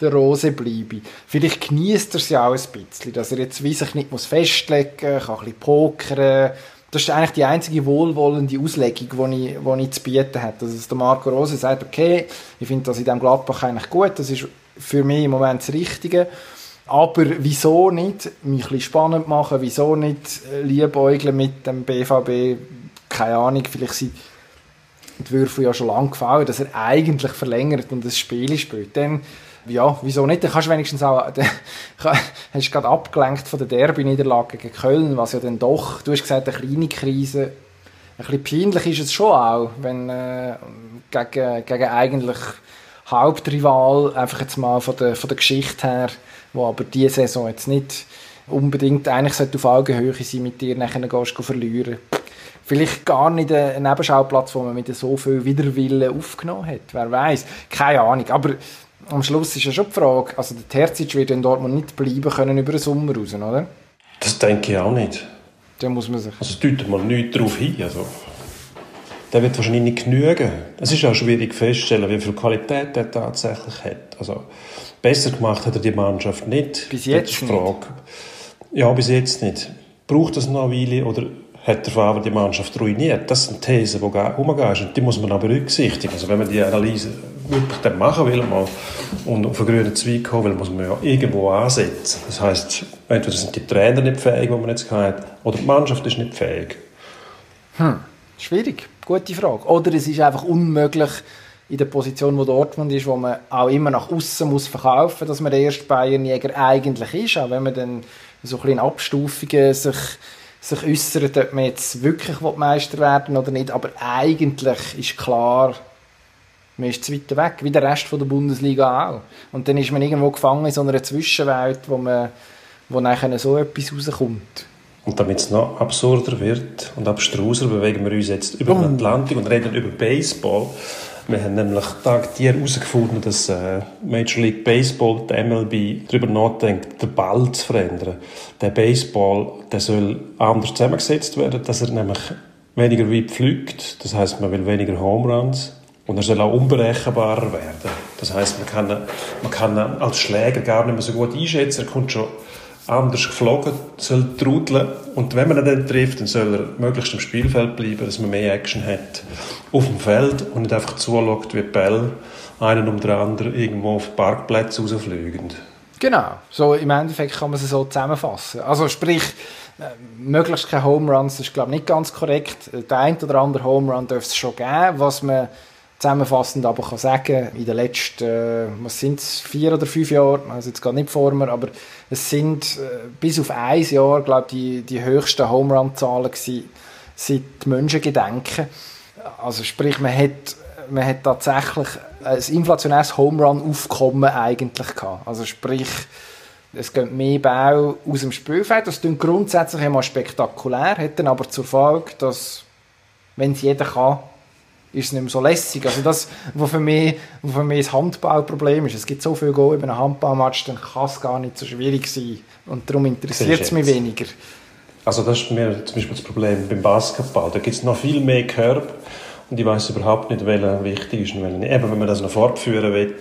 der Rose bleibe. Vielleicht genießt er es ja auch ein bisschen, dass er jetzt wie sich nicht muss festlegen muss, kann ein bisschen pokern. Das ist eigentlich die einzige wohlwollende Auslegung, die ich, die ich zu bieten habe. Also, dass der Marco Rose sagt, okay, ich finde das in diesem Gladbach eigentlich gut, das ist für mich im Moment das Richtige. Aber wieso nicht mich ein bisschen spannend machen, wieso nicht liebäugeln mit dem B V B, keine Ahnung, vielleicht sind die Würfel ja schon lange gefallen, dass er eigentlich verlängert und das Spiel spielt. Dann, ja, wieso nicht, dann kannst du wenigstens auch, dann hast du gerade abgelenkt von der Derby-Niederlage gegen Köln, was ja dann doch, du hast gesagt, eine kleine Krise, ein bisschen peinlich ist es schon auch, wenn äh, gegen, gegen eigentlich Hauptrival, einfach jetzt mal von der, von der Geschichte her, wo aber diese Saison jetzt nicht unbedingt eigentlich sollte auf Augenhöhe sein mit dir, nachher gehst du verlieren. Vielleicht gar nicht ein Nebenschauplatz, wo man mit so viel Widerwillen aufgenommen hat. Wer weiß? Keine Ahnung. Aber am Schluss ist ja schon die Frage, also der Terzic wird in Dortmund nicht bleiben können über den Sommer raus, oder? Das denke ich auch nicht. Dann muss man sich... Also deutet man nichts darauf hin, also... Der wird wahrscheinlich nicht genügen. Es ist auch schwierig festzustellen, wie viel Qualität er tatsächlich hat. Also, besser gemacht hat er die Mannschaft nicht. Bis jetzt das ist die Frage. Nicht? Ja, bis jetzt nicht. Braucht das noch eine Weile oder hat der Favre die Mannschaft ruiniert? Das sind Thesen, die herumgehen. Die muss man aber berücksichtigen. Also, wenn man die Analyse wirklich dann machen will mal, und auf einen grünen Zweig kommen will, muss man ja irgendwo ansetzen. Das heisst, entweder sind die Trainer nicht fähig, die man jetzt hat, oder die Mannschaft ist nicht fähig. Hm. Schwierig. Gute Frage. Oder es ist einfach unmöglich, in der Position, wo Dortmund ist, wo man auch immer nach aussen muss verkaufen muss, dass man der erste Bayernjäger eigentlich ist. Auch wenn man dann so ein bisschen in Abstufungen sich, sich äussert, ob man jetzt wirklich Meister werden will oder nicht. Aber eigentlich ist klar, man ist zu weit weg, wie der Rest von der Bundesliga auch. Und dann ist man irgendwo gefangen in so einer Zwischenwelt, wo, man, wo nachher so etwas rauskommt. Und damit es noch absurder wird und abstruser, bewegen wir uns jetzt über den Atlantik und reden über Baseball. Wir haben nämlich tagtäglich herausgefunden, dass äh, Major League Baseball, der M L B, darüber nachdenkt, den Ball zu verändern. Der Baseball, der soll anders zusammengesetzt werden, dass er nämlich weniger weit pflückt. Das heisst, man will weniger Home Runs. Und er soll auch unberechenbarer werden. Das heisst, man kann, man kann als Schläger gar nicht mehr so gut einschätzen. Er kommt schon anders geflogen, soll trudeln. Und wenn man ihn dann trifft, dann soll er möglichst im Spielfeld bleiben, dass man mehr Action hat auf dem Feld und nicht einfach zuschaut, wie die Bälle einen um den anderen irgendwo auf Parkplätze rausfliegen. Genau, so im Endeffekt kann man es so zusammenfassen. Also sprich, möglichst keine Home Runs, das ist glaube ich nicht ganz korrekt. Der ein oder andere Home Run dürfte es schon geben, was man zusammenfassend aber kann sagen, in den letzten äh, was sind's, vier oder fünf Jahren, ich habe es jetzt gar nicht vor mir, aber es sind äh, bis auf ein Jahr glaub, die, die höchsten Home-Run-Zahlen gewesen, seit die Menschen gedenken. Also sprich, man hat, man hat tatsächlich ein inflationäres Home-Run-Aufkommen eigentlich gehabt. Also sprich, es gehen mehr Bälle aus dem Spielfeld, das klingt grundsätzlich immer spektakulär, hat dann aber zur Folge, dass, wenn es jeder kann, ist es nicht mehr so lässig. Also das, was für mich, was für mich ein Handballproblem ist. Es gibt so viel Goal in einem Handballmatch, dann kann es gar nicht so schwierig sein. Und darum interessiert es mich weniger. Also das ist mir zum Beispiel das Problem beim Basketball. Da gibt es noch viel mehr Körbe und ich weiss überhaupt nicht, welcher wichtig ist und welcher nicht. Eben, wenn man das noch fortführen will,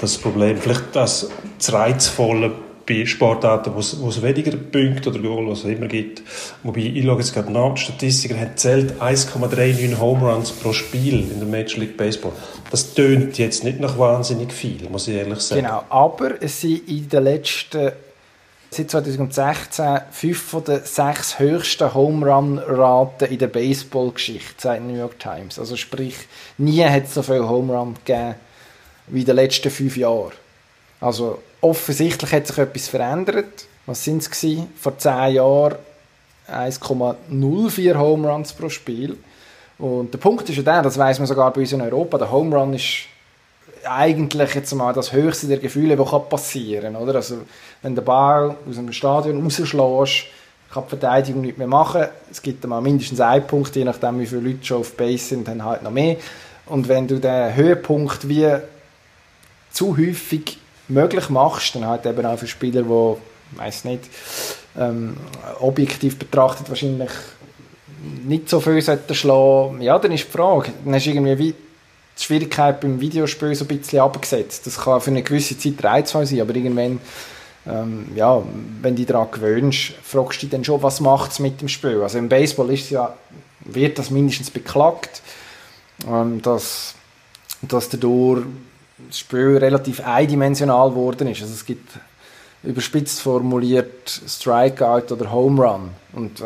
das Problem, vielleicht das, das Reizvolle bei Sportarten, wo es weniger Punkte oder Goal, was es immer gibt. Wobei, ich schaue jetzt gerade nach, die Statistiker haben zählt eins Komma neununddreißig Home Runs pro Spiel in der Major League Baseball. Das tönt jetzt nicht nach wahnsinnig viel, muss ich ehrlich sagen. Genau, aber es sind in den letzten, seit zwanzig sechzehn, fünf von den sechs höchsten Home Run-Raten in der Baseball-Geschichte, sagt New York Times. Also sprich, nie hat es so viele Home Run gegeben wie in den letzten fünf Jahren. Also offensichtlich hat sich etwas verändert. Was waren es? Vor zehn Jahren eins Komma null vier Home Runs pro Spiel. Und der Punkt ist ja der, das weiss man sogar bei uns in Europa, der Home Run ist eigentlich jetzt mal das höchste der Gefühle, das passieren kann. Oder? Also, wenn der Ball aus dem Stadion rausschlägt, kann die Verteidigung nichts mehr machen. Es gibt mal mindestens einen Punkt, je nachdem wie viele Leute schon auf Base sind, dann halt noch mehr. Und wenn du den Höhepunkt wie zu häufig möglich machst, dann halt eben auch für Spieler, die, ich weiss nicht, ähm, objektiv betrachtet wahrscheinlich nicht so viel schlagen sollten, ja, dann ist die Frage, dann hast du irgendwie wie die Schwierigkeit beim Videospiel so ein bisschen abgesetzt. Das kann für eine gewisse Zeit reizvoll sein, aber irgendwann, ähm, ja, wenn du dich daran gewöhnst, fragst du dich dann schon, was macht es mit dem Spiel? Also im Baseball ist ja, wird das mindestens beklagt, ähm, dass, dass dadurch das Spiel relativ eindimensional geworden ist. Also es gibt überspitzt formuliert Strikeout oder Home Run. Und, äh,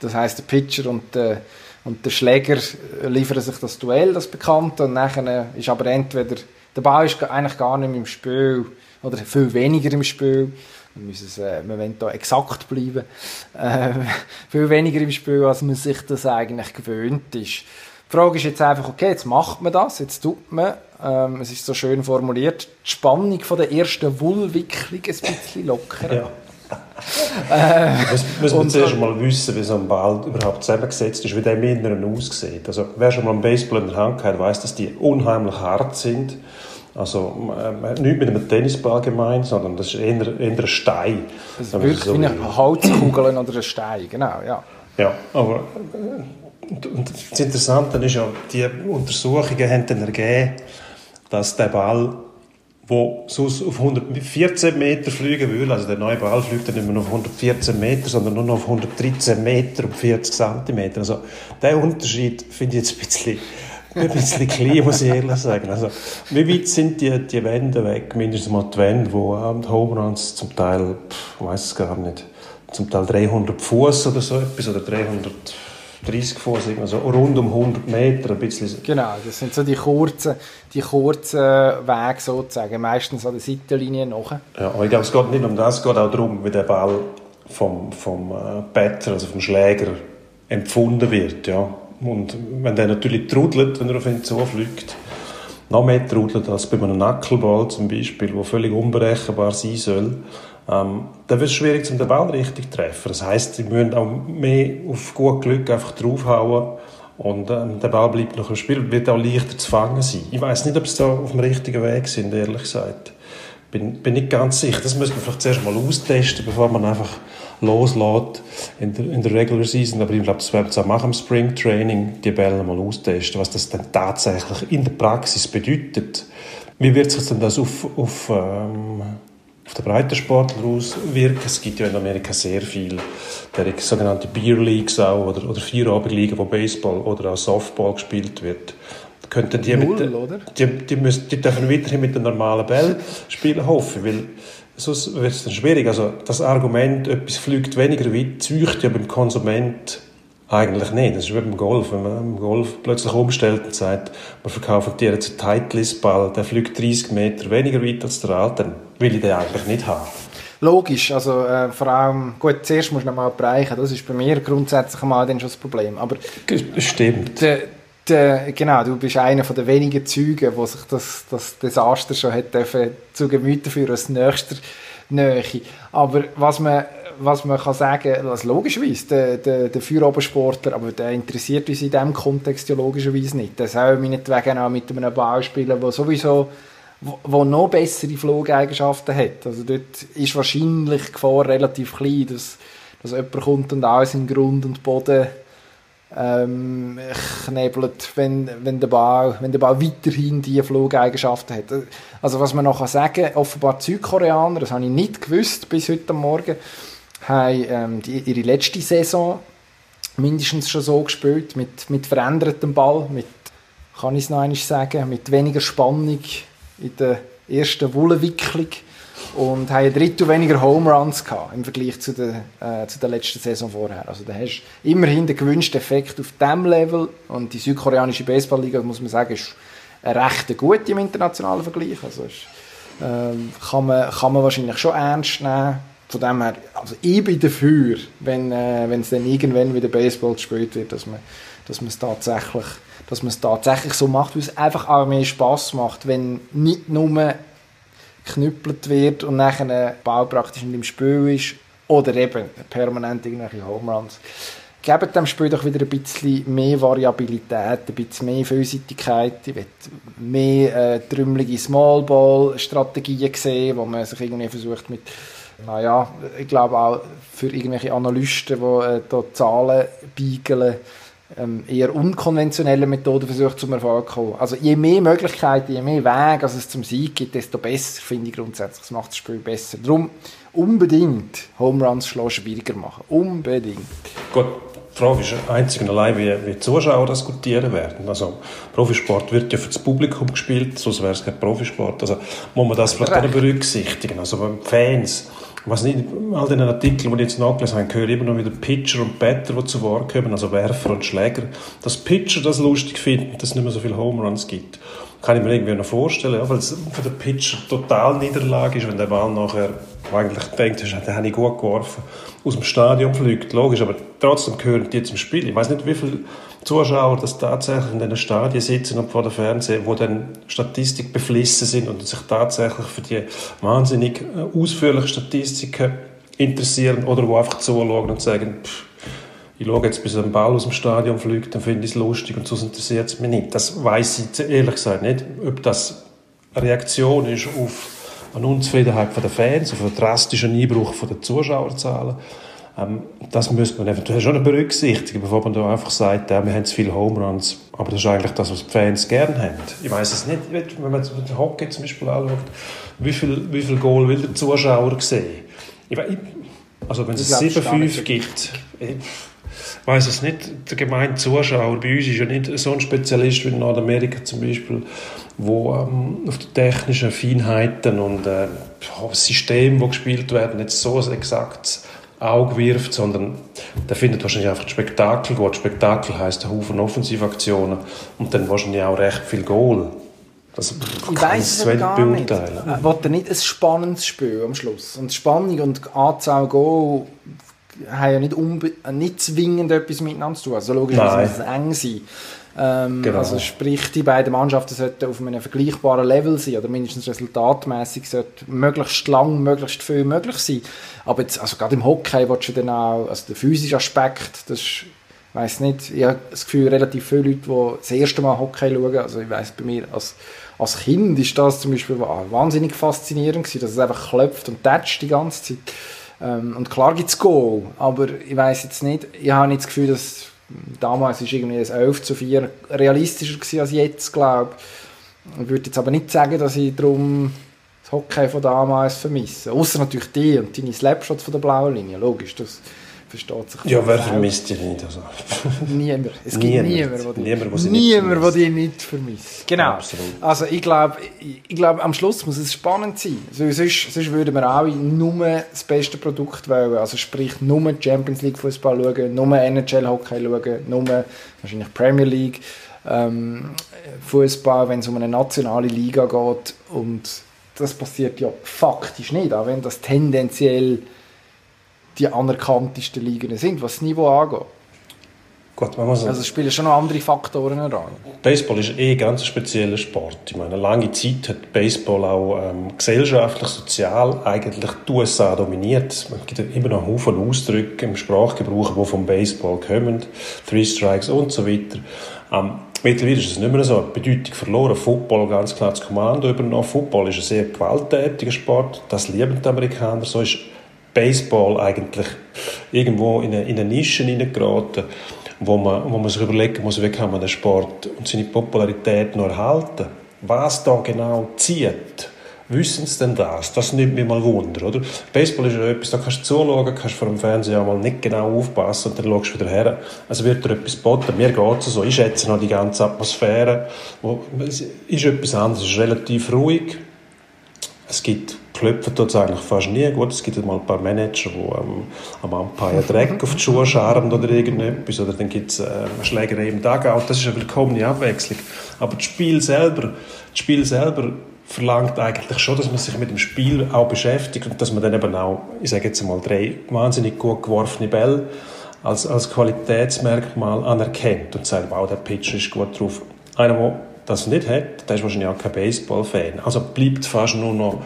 das heisst, der Pitcher und der, und der Schläger liefern sich das Duell, das Bekannte. Und nachher ist aber entweder der Ball ist eigentlich gar nicht mehr im Spiel oder viel weniger im Spiel. Wir müssen es, äh, wir wollen da exakt bleiben. Äh, viel weniger im Spiel, als man sich das eigentlich gewöhnt ist. Die Frage ist jetzt einfach, okay, jetzt macht man das, jetzt tut man, ähm, es ist so schön formuliert, die Spannung von der ersten Wulwicklung ein bisschen lockerer. Ja. äh, das muss man zuerst mal wissen, wie so ein Ball überhaupt zusammengesetzt ist, wie der im Inneren aussieht. Also, wer schon mal einen Baseball in der Hand hat, weiss, dass die unheimlich hart sind. Also, äh, nichts mit einem Tennisball gemeint, sondern das ist eher, eher ein Stein. Das ist wirklich so wie eine Holzkugel oder ein Stein, genau, ja. Ja, aber... Und das Interessante ist ja, die Untersuchungen haben dann ergeben, dass der Ball, der sonst auf hundertvierzehn Meter fliegen will, also der neue Ball fliegt dann nicht mehr auf hundertvierzehn Meter, sondern nur noch auf hundertdreizehn Meter und vierzig Zentimeter. Also diesen Unterschied finde ich jetzt ein bisschen, ein bisschen klein, muss ich ehrlich sagen. Also, wie weit sind die, die Wände weg, mindestens mal die Wände, wo die Home Runs zum Teil, ich weiss es gar nicht, zum Teil dreihundert Fuß oder so etwas, oder dreihundert dreißig Fuß, also rund um hundert Meter ein bisschen. Genau, das sind so die kurzen, die kurzen Wege sozusagen, meistens an der Seitenlinie nachher. Ja, aber ich glaube, es geht nicht um das, es geht auch darum, wie der Ball vom, vom Batter, also vom Schläger, empfunden wird. Ja. Und wenn der natürlich trudelt, wenn er auf ihn zufliegt, noch mehr trudelt als bei einem Knuckleball zum Beispiel, der völlig unberechenbar sein soll, Ähm, dann wird es schwierig, um den Ball richtig zu treffen. Das heisst, sie müssen auch mehr auf gut Glück einfach draufhauen und ähm, der Ball bleibt noch im Spiel, wird auch leichter zu fangen sein. Ich weiss nicht, ob sie da auf dem richtigen Weg sind, ehrlich gesagt. Bin, bin nicht ganz sicher. Das müssen wir vielleicht zuerst mal austesten, bevor man einfach loslässt in der, in der Regular Season. Aber ich glaube, das werden wir auch machen im Spring Training, die Bälle mal austesten, was das dann tatsächlich in der Praxis bedeutet. Wie wird sich denn das auf... auf ähm, auf den Breitensportler auswirken. Es gibt ja in Amerika sehr viele sogenannte Beer Leagues auch, oder, oder Feierabendligen, wo Baseball oder auch Softball gespielt wird. Könnten die, Null, mit den, oder? Die, die, müssen, die dürfen weiterhin mit den normalen Bällen spielen, hoffe ich, weil sonst wird es dann schwierig. Also das Argument, etwas fliegt weniger weit, zeugt ja beim Konsument eigentlich nicht. Das ist wie beim Golf. Wenn man im Golf plötzlich umstellt und sagt, man verkauft dir jetzt einen Titleist-Ball, der fliegt dreißig Meter weniger weit als der alte, dann will ich den eigentlich nicht haben. Logisch. Also äh, vor allem, gut, zuerst musst du noch mal bereichen. Das ist bei mir grundsätzlich mal dann schon das Problem. Aber stimmt. De, de, genau, du bist einer der wenigen Zeugen, die sich das, das Desaster schon hat dürfen, zu Gemüte führen als nächster Nähe. Aber was man Was man kann sagen, also logischerweise, der, der, der Feuerobensportler, aber der interessiert uns in diesem Kontext ja logischerweise nicht. Das soll meinetwegen auch mit einem Ball spielen, der sowieso wo, wo noch bessere Flugeigenschaften hat. Also dort ist wahrscheinlich die Gefahr relativ klein, dass, dass jemand kommt und alles in Grund und Boden ähm, knebelt, wenn, wenn, der Ball, wenn der Ball weiterhin diese Flugeigenschaften hat. Also was man noch kann sagen, offenbar die Südkoreaner, das habe ich nicht gewusst bis heute Morgen, haben ähm, die, ihre letzte Saison mindestens schon so gespielt, mit, mit verändertem Ball, mit, kann ich es noch einmal sagen, mit weniger Spannung in der ersten Wullenwicklung und haben ein Drittel weniger Home Runs gehabt im Vergleich zu der, äh, zu der letzten Saison vorher. Also da hast du immerhin den gewünschten Effekt auf diesem Level und die südkoreanische Baseballliga, muss man sagen, ist recht gut im internationalen Vergleich. Also ist, äh, kann man, kann man wahrscheinlich schon ernst nehmen. Von dem her, also ich bin dafür, wenn äh, es dann irgendwann wieder Baseball gespielt wird, dass man dass man es tatsächlich, dass man es tatsächlich so macht, weil es einfach auch mehr Spass macht, wenn nicht nur geknüppelt wird und nachher der Ball praktisch nicht im Spiel ist oder eben permanent irgendwelche Home Runs. Gebt dem Spiel doch wieder ein bisschen mehr Variabilität, ein bisschen mehr Vielseitigkeit. Ich will mehr äh, trümmelige Smallball-Strategien sehen, wo man sich irgendwie versucht mit, naja, ich glaube auch für irgendwelche Analysten, die äh, da Zahlen beigeln, ähm, eher unkonventionelle Methoden versucht zum Erfolg zu kommen. Also je mehr Möglichkeiten, je mehr Wege als es zum Sieg gibt, desto besser, finde ich grundsätzlich. Das macht das Spiel besser. Darum unbedingt Home Runs schlagen schwieriger machen. Unbedingt. Gut, die Frage ist einzig und allein, wie, wie die Zuschauer diskutieren werden. Also Profisport wird ja für das Publikum gespielt, sonst wäre es kein Profisport. Also muss man das vielleicht auch berücksichtigen. Also wenn Fans, was nicht, all den Artikeln, die ich jetzt nachgelesen habe, gehören immer noch wieder Pitcher und Batter, die zu Wort kommen, also Werfer und Schläger. Dass Pitcher das lustig finden, dass es nicht mehr so viele Home Runs gibt, kann ich mir irgendwie noch vorstellen, ja, weil es für den Pitcher total Niederlage ist, wenn der Ball nachher eigentlich denkt, den habe ich gut geworfen, aus dem Stadion fliegt, logisch, aber trotzdem gehören die zum Spiel. Ich weiß nicht, wie viele Zuschauer das tatsächlich in diesen Stadien sitzen und vor dem Fernsehen, wo dann Statistik beflissen sind und sich tatsächlich für die wahnsinnig ausführlichen Statistiken interessieren oder wo einfach zuschauen und sagen, pff, ich schaue jetzt, bis ein Ball aus dem Stadion fliegt, dann finde ich es lustig und sonst interessiert es mich nicht. Das weiss ich ehrlich gesagt nicht, ob das eine Reaktion ist auf eine Unzufriedenheit der Fans, auf einen drastischen Einbruch der Zuschauerzahlen. Ähm, das müsste man eventuell schon berücksichtigen, bevor man da einfach sagt, ja, wir haben zu viele Homeruns, aber das ist eigentlich das, was die Fans gerne haben. Ich weiss es nicht, wenn man den Hockey zum Beispiel anschaut, wie viel, wie viel Goal will der Zuschauer sehen? Ich, also wenn es sieben fünf gibt... Ich, Ich weiss es nicht, der gemeine Zuschauer bei uns ist ja nicht so ein Spezialist wie in Nordamerika zum Beispiel, wo ähm, auf die technischen Feinheiten und äh, das System, das gespielt werden, nicht so ein exaktes Auge wirft, sondern der findet wahrscheinlich einfach das Spektakel gut. Spektakel heisst ein Haufen Offensivaktionen und dann wahrscheinlich auch recht viel Goal. Das ich weiss es gar beurteilen. Nicht. Ich wollte nicht ein spannendes Spiel am Schluss. Und Spannung und Anzahl Goal haben ja nicht, unbe- nicht zwingend etwas miteinander zu tun. Also logisch Nein. muss es eng sein. Ähm, genau. Also sprich, die beiden Mannschaften sollten auf einem vergleichbaren Level sein oder mindestens resultatmäßig sollte möglichst lang, möglichst viel möglich sein. Aber jetzt, also gerade im Hockey willst du dann auch, also der physische Aspekt, das ist, ich weiss nicht, ich habe das Gefühl, relativ viele Leute, die das erste Mal Hockey schauen, also ich weiss, bei mir als, als Kind ist das zum Beispiel wahnsinnig faszinierend gewesen, dass es einfach klopft und tätscht die ganze Zeit. Und klar gibt es Goal, aber ich weiss jetzt nicht, ich habe nicht das Gefühl, dass damals ist irgendwie das elf zu vier realistischer gewesen als jetzt, glaube ich. Ich würde jetzt aber nicht sagen, dass ich darum das Hockey von damals vermisse. Außer natürlich die und deine Slapshots von der blauen Linie, logisch, das versteht sich. Ja, wer vermisst die nicht? Also. Niemand, es gibt niemanden, niemand, niemand, der die nicht vermisst. Genau, absolut. Also ich glaube, ich glaub, am Schluss muss es spannend sein, also, sonst, sonst würden wir alle nur das beste Produkt wählen, also sprich nur Champions League Fußball schauen, nur N H L Hockey schauen, nur wahrscheinlich Premier League ähm, Fußball, wenn es um eine nationale Liga geht, und das passiert ja faktisch nicht, auch wenn das tendenziell die anerkanntesten Ligen sind, was das Niveau angeht. Gut, man muss also es spielen schon noch andere Faktoren heran. Baseball ist eh ein ganz spezieller Sport. Ich meine, lange Zeit hat Baseball auch ähm, gesellschaftlich, sozial eigentlich die U S A dominiert. Es gibt immer noch Haufen Ausdrücke im Sprachgebrauch, die vom Baseball kommen, Three Strikes und so weiter. Ähm, mittlerweile ist es nicht mehr so, eine Bedeutung verloren. Football ganz klar das Kommando übernommen. Football ist ein sehr gewalttätiger Sport, das lieben die Amerikaner. So ist Baseball eigentlich irgendwo in eine, in eine Nische hineingeraten, wo man, wo man sich überlegen muss, wie kann man den Sport und seine Popularität noch erhalten. Was da genau zieht, wissen sie denn das? Das nimmt mich mal Wunder, oder? Baseball ist ja etwas, da kannst du zuschauen, kannst vor dem Fernseher auch mal nicht genau aufpassen und dann schaust du wieder her. Also wird dir etwas geboten. Mir geht es so. Ich schätze noch die ganze Atmosphäre. Es ist etwas anderes. Es ist relativ ruhig. Es gibt Klöpfen tut es eigentlich fast nie. Gut, es gibt mal ein paar Manager, die ähm, am Umpire Dreck auf die Schuhe scharren oder irgendetwas. Oder dann gibt es äh, Schlägerei im Dugout. Das ist eine willkommene Abwechslung. Aber das Spiel selber, das Spiel selber verlangt eigentlich schon, dass man sich mit dem Spiel auch beschäftigt und dass man dann eben auch, ich sage jetzt mal, drei wahnsinnig gut geworfene Bälle als, als Qualitätsmerkmal anerkennt und sagt, wow, der Pitcher ist gut drauf. Einer, der das nicht hat, der ist wahrscheinlich auch kein Baseball-Fan. Also bleibt fast nur noch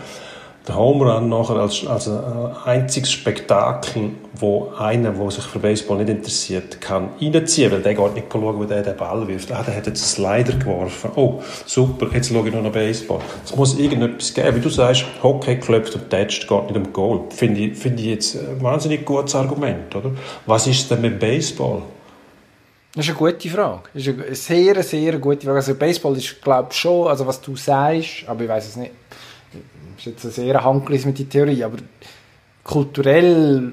der Home Run nachher als, als ein einziges Spektakel, wo einer, der sich für Baseball nicht interessiert, kann reinziehen, weil der geht nicht schauen, wo der den Ball wirft. Ah, der hat jetzt einen Slider geworfen. Oh, super, jetzt schaue ich nur noch Baseball. Es muss irgendetwas geben. Wie du sagst, Hockey klopft und tätscht, geht nicht um Goal. Finde ich, finde ich jetzt ein wahnsinnig gutes Argument, oder? Was ist denn mit Baseball? Das ist eine gute Frage. Das ist eine sehr, sehr gute Frage. Also Baseball ist, glaube ich, schon, also was du sagst, aber ich weiß es nicht. Das ist jetzt eine sehr handgelismete Theorie, aber kulturell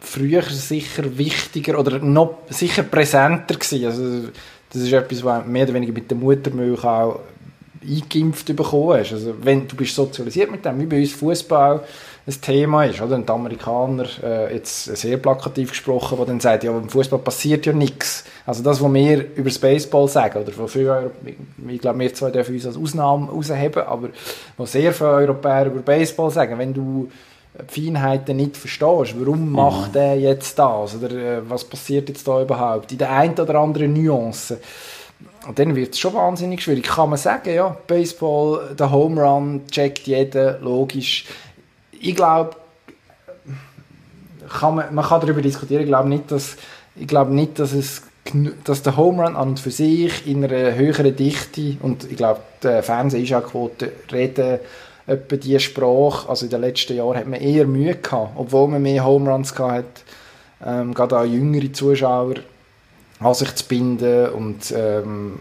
früher sicher wichtiger oder noch sicher präsenter gewesen. Also das ist etwas, was mehr oder weniger mit der Muttermilch auch eingeimpft bekommen hast. Also wenn du bist sozialisiert mit dem, wie bei uns Fußball ein Thema ist, oder? Und der Amerikaner, äh, jetzt sehr plakativ gesprochen, der dann sagt, ja, beim Fußball passiert ja nichts. Also das, was wir über das Baseball sagen, oder was viele Europäer, ich glaube, wir zwei dürfen uns als Ausnahme rausheben, aber was sehr viele Europäer über Baseball sagen, wenn du die Feinheiten nicht verstehst, warum macht der jetzt das, oder äh, was passiert jetzt da überhaupt, in der einen oder anderen Nuance, und dann wird es schon wahnsinnig schwierig. Kann man sagen, ja, Baseball, der Home Run checkt jeder, logisch. Ich glaube, man, man kann darüber diskutieren. Ich glaube nicht, dass, ich glaube nicht, dass, es, dass der Home Run an und für sich in einer höheren Dichte, und ich glaube, die Fernseh-Einschaltquote reden etwa diese Sprache, also in den letzten Jahren hat man eher Mühe gehabt, obwohl man mehr Home Runs gehabt hat, ähm, gerade auch jüngere Zuschauer an sich zu binden und ähm,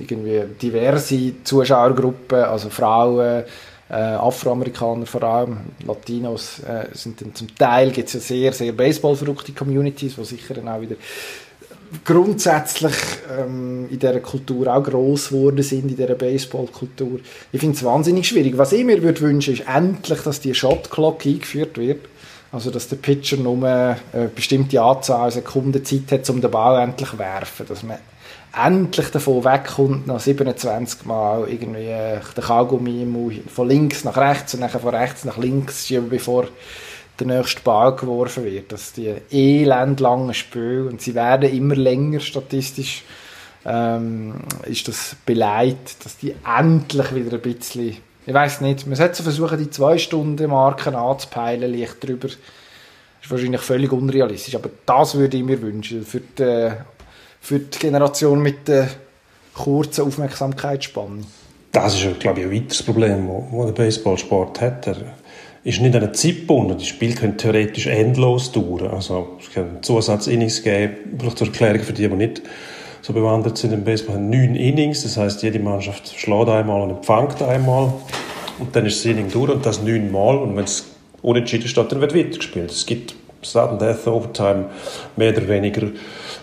irgendwie diverse Zuschauergruppen, also Frauen, Äh, Afroamerikaner vor allem, Latinos, äh, sind dann zum Teil, gibt es ja sehr, sehr baseballverrückte Communities, die sicher dann auch wieder grundsätzlich ähm, in dieser Kultur auch gross geworden sind, in dieser Baseballkultur. Ich finde es wahnsinnig schwierig. Was ich mir würde wünschen, ist endlich, dass die Shot Clock eingeführt wird. Also, dass der Pitcher nur eine bestimmte Anzahl Sekunden Zeit hat, um den Ball endlich zu werfen. Dass man endlich davon wegkommt, nach siebenundzwanzig Mal irgendwie äh, den Kaugummi im Mund von links nach rechts und dann von rechts nach links schieben, bevor der nächste Ball geworfen wird. Das sind die elendlangen Spiele und sie werden immer länger statistisch. Ähm, ist das beleidigt, dass die endlich wieder ein bisschen, ich weiss nicht, man sollte versuchen, die zwei Stunden Marken anzupeilen, leicht drüber. Das ist wahrscheinlich völlig unrealistisch, aber das würde ich mir wünschen, für die für die Generation mit der kurzen Aufmerksamkeitsspanne. Das ist, glaube ich, ein weiteres Problem, das der Baseballsport hat. Er ist nicht an einer Zeit gebunden. Die Spiele können theoretisch endlos dauern. Also, es können Zusatz-Innings geben. Vielleicht zur Erklärung für die, die nicht so bewandert sind im Baseball, haben neun Innings. Das heisst, jede Mannschaft schlägt einmal und empfängt einmal. Und dann ist das Inning durch und das neunmal. Und wenn es unentschieden steht, dann wird weitergespielt. Es gibt Sudden Death, Overtime, mehr oder weniger, ähm,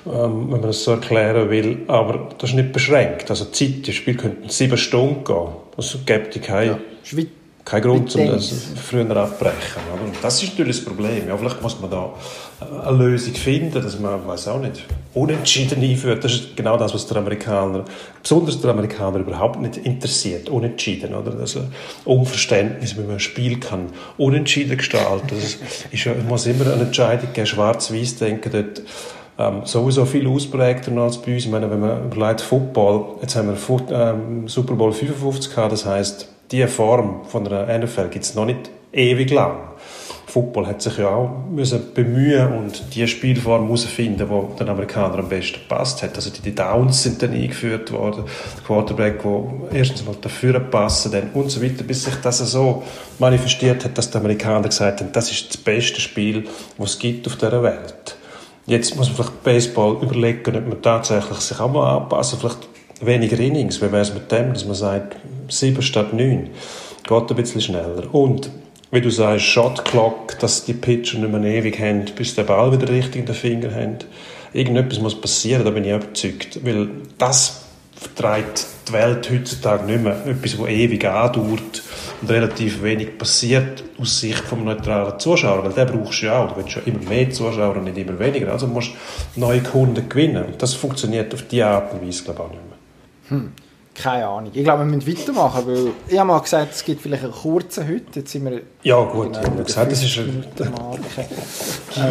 wenn man das so erklären will. Aber das ist nicht beschränkt. Also die Zeit, das Spiel könnte sieben Stunden gehen. Es gäbe keinen ja. kein Grund, um das früher abbrechen. Und das ist natürlich das Problem. Ja, vielleicht muss man da eine Lösung finden, dass man, weiß auch nicht, unentschieden einführt. Das ist genau das, was der Amerikaner, besonders der Amerikaner, überhaupt nicht interessiert. Unentschieden, oder? Das ist ein Unverständnis, wie man ein Spiel kann unentschieden gestalten. Es muss immer eine Entscheidung geben, schwarz-weiß denken, dort ähm, sowieso viel ausprägter als bei uns. Ich meine, wenn man überlegt, Football, jetzt haben wir Foot, ähm, Super Bowl fünfundfünfzig gehabt, das heisst, diese Form von der N F L gibt es noch nicht ewig lang. Football hat sich ja auch müssen bemühen und die Spielform herausfinden, die den Amerikanern am besten gepasst hat. Also die Downs sind dann eingeführt worden, der Quarterback, der erstens mal dafür passen, dann und so weiter, bis sich das so manifestiert hat, dass die Amerikaner gesagt haben, das ist das beste Spiel, das es gibt auf dieser Welt. Jetzt muss man vielleicht Baseball überlegen, ob man tatsächlich sich auch mal anpassen, vielleicht weniger Innings, wie wäre es mit dem, dass man sagt, sieben statt neun, geht ein bisschen schneller. Und wie du sagst, Shot Clock, dass die Pitcher nicht mehr ewig haben, bis der Ball wieder richtig in den Finger haben. Irgendetwas muss passieren, da bin ich überzeugt. Weil das vertreibt die Welt heutzutage nicht mehr. Etwas, das ewig andauert und relativ wenig passiert aus Sicht des neutralen Zuschauers. Weil den brauchst du ja auch. Du willst ja immer mehr Zuschauer und nicht immer weniger. Also musst du neue Kunden gewinnen. Und das funktioniert auf diese Art und Weise, glaube ich, auch nicht mehr. Hm. Keine Ahnung. Ich glaube, wir müssen weitermachen, weil ich habe mal gesagt, es gibt vielleicht einen kurzen heute. Jetzt sind wir ja, gut. Ich habe gesagt, das ist ein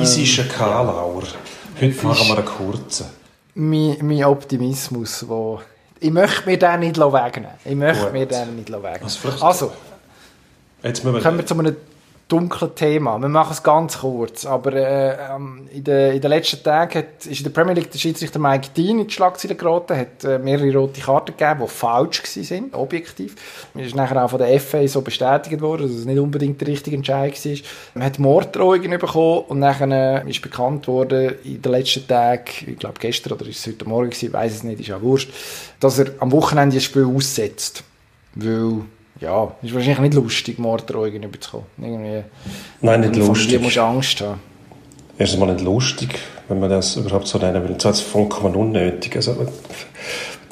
giesischer Kalauer. Heute machen wir einen kurzen. Mein, mein Optimismus, wo ich möchte mir den nicht wegnehmen. Ich möchte gut. mir den nicht wegnehmen. Also, also jetzt wir kommen wir zu einem dunklen Thema. Wir machen es ganz kurz. Aber äh, in den letzten Tagen hat, ist in der Premier League der Schiedsrichter Mike Dean in die Schlagzeilen geraten, hat äh, mehrere rote Karten gegeben, die falsch waren, objektiv. Das ist nachher auch von der F A so bestätigt worden, dass es nicht unbedingt der richtige Entscheid war. Man hat Morddrohungen bekommen und nachher äh, ist bekannt worden in den letzten Tagen, ich glaube gestern oder ist es heute Morgen gewesen, ich weiss es nicht, ist auch wurscht, dass er am Wochenende das Spiel aussetzt. Weil... Ja, ist wahrscheinlich nicht lustig, Morddrohungen überzukommen. Irgendwie, nein, nicht lustig. Du musst Angst haben. Erstens mal nicht lustig, wenn man das überhaupt so nennen will. Das ist vollkommen unnötig. Also,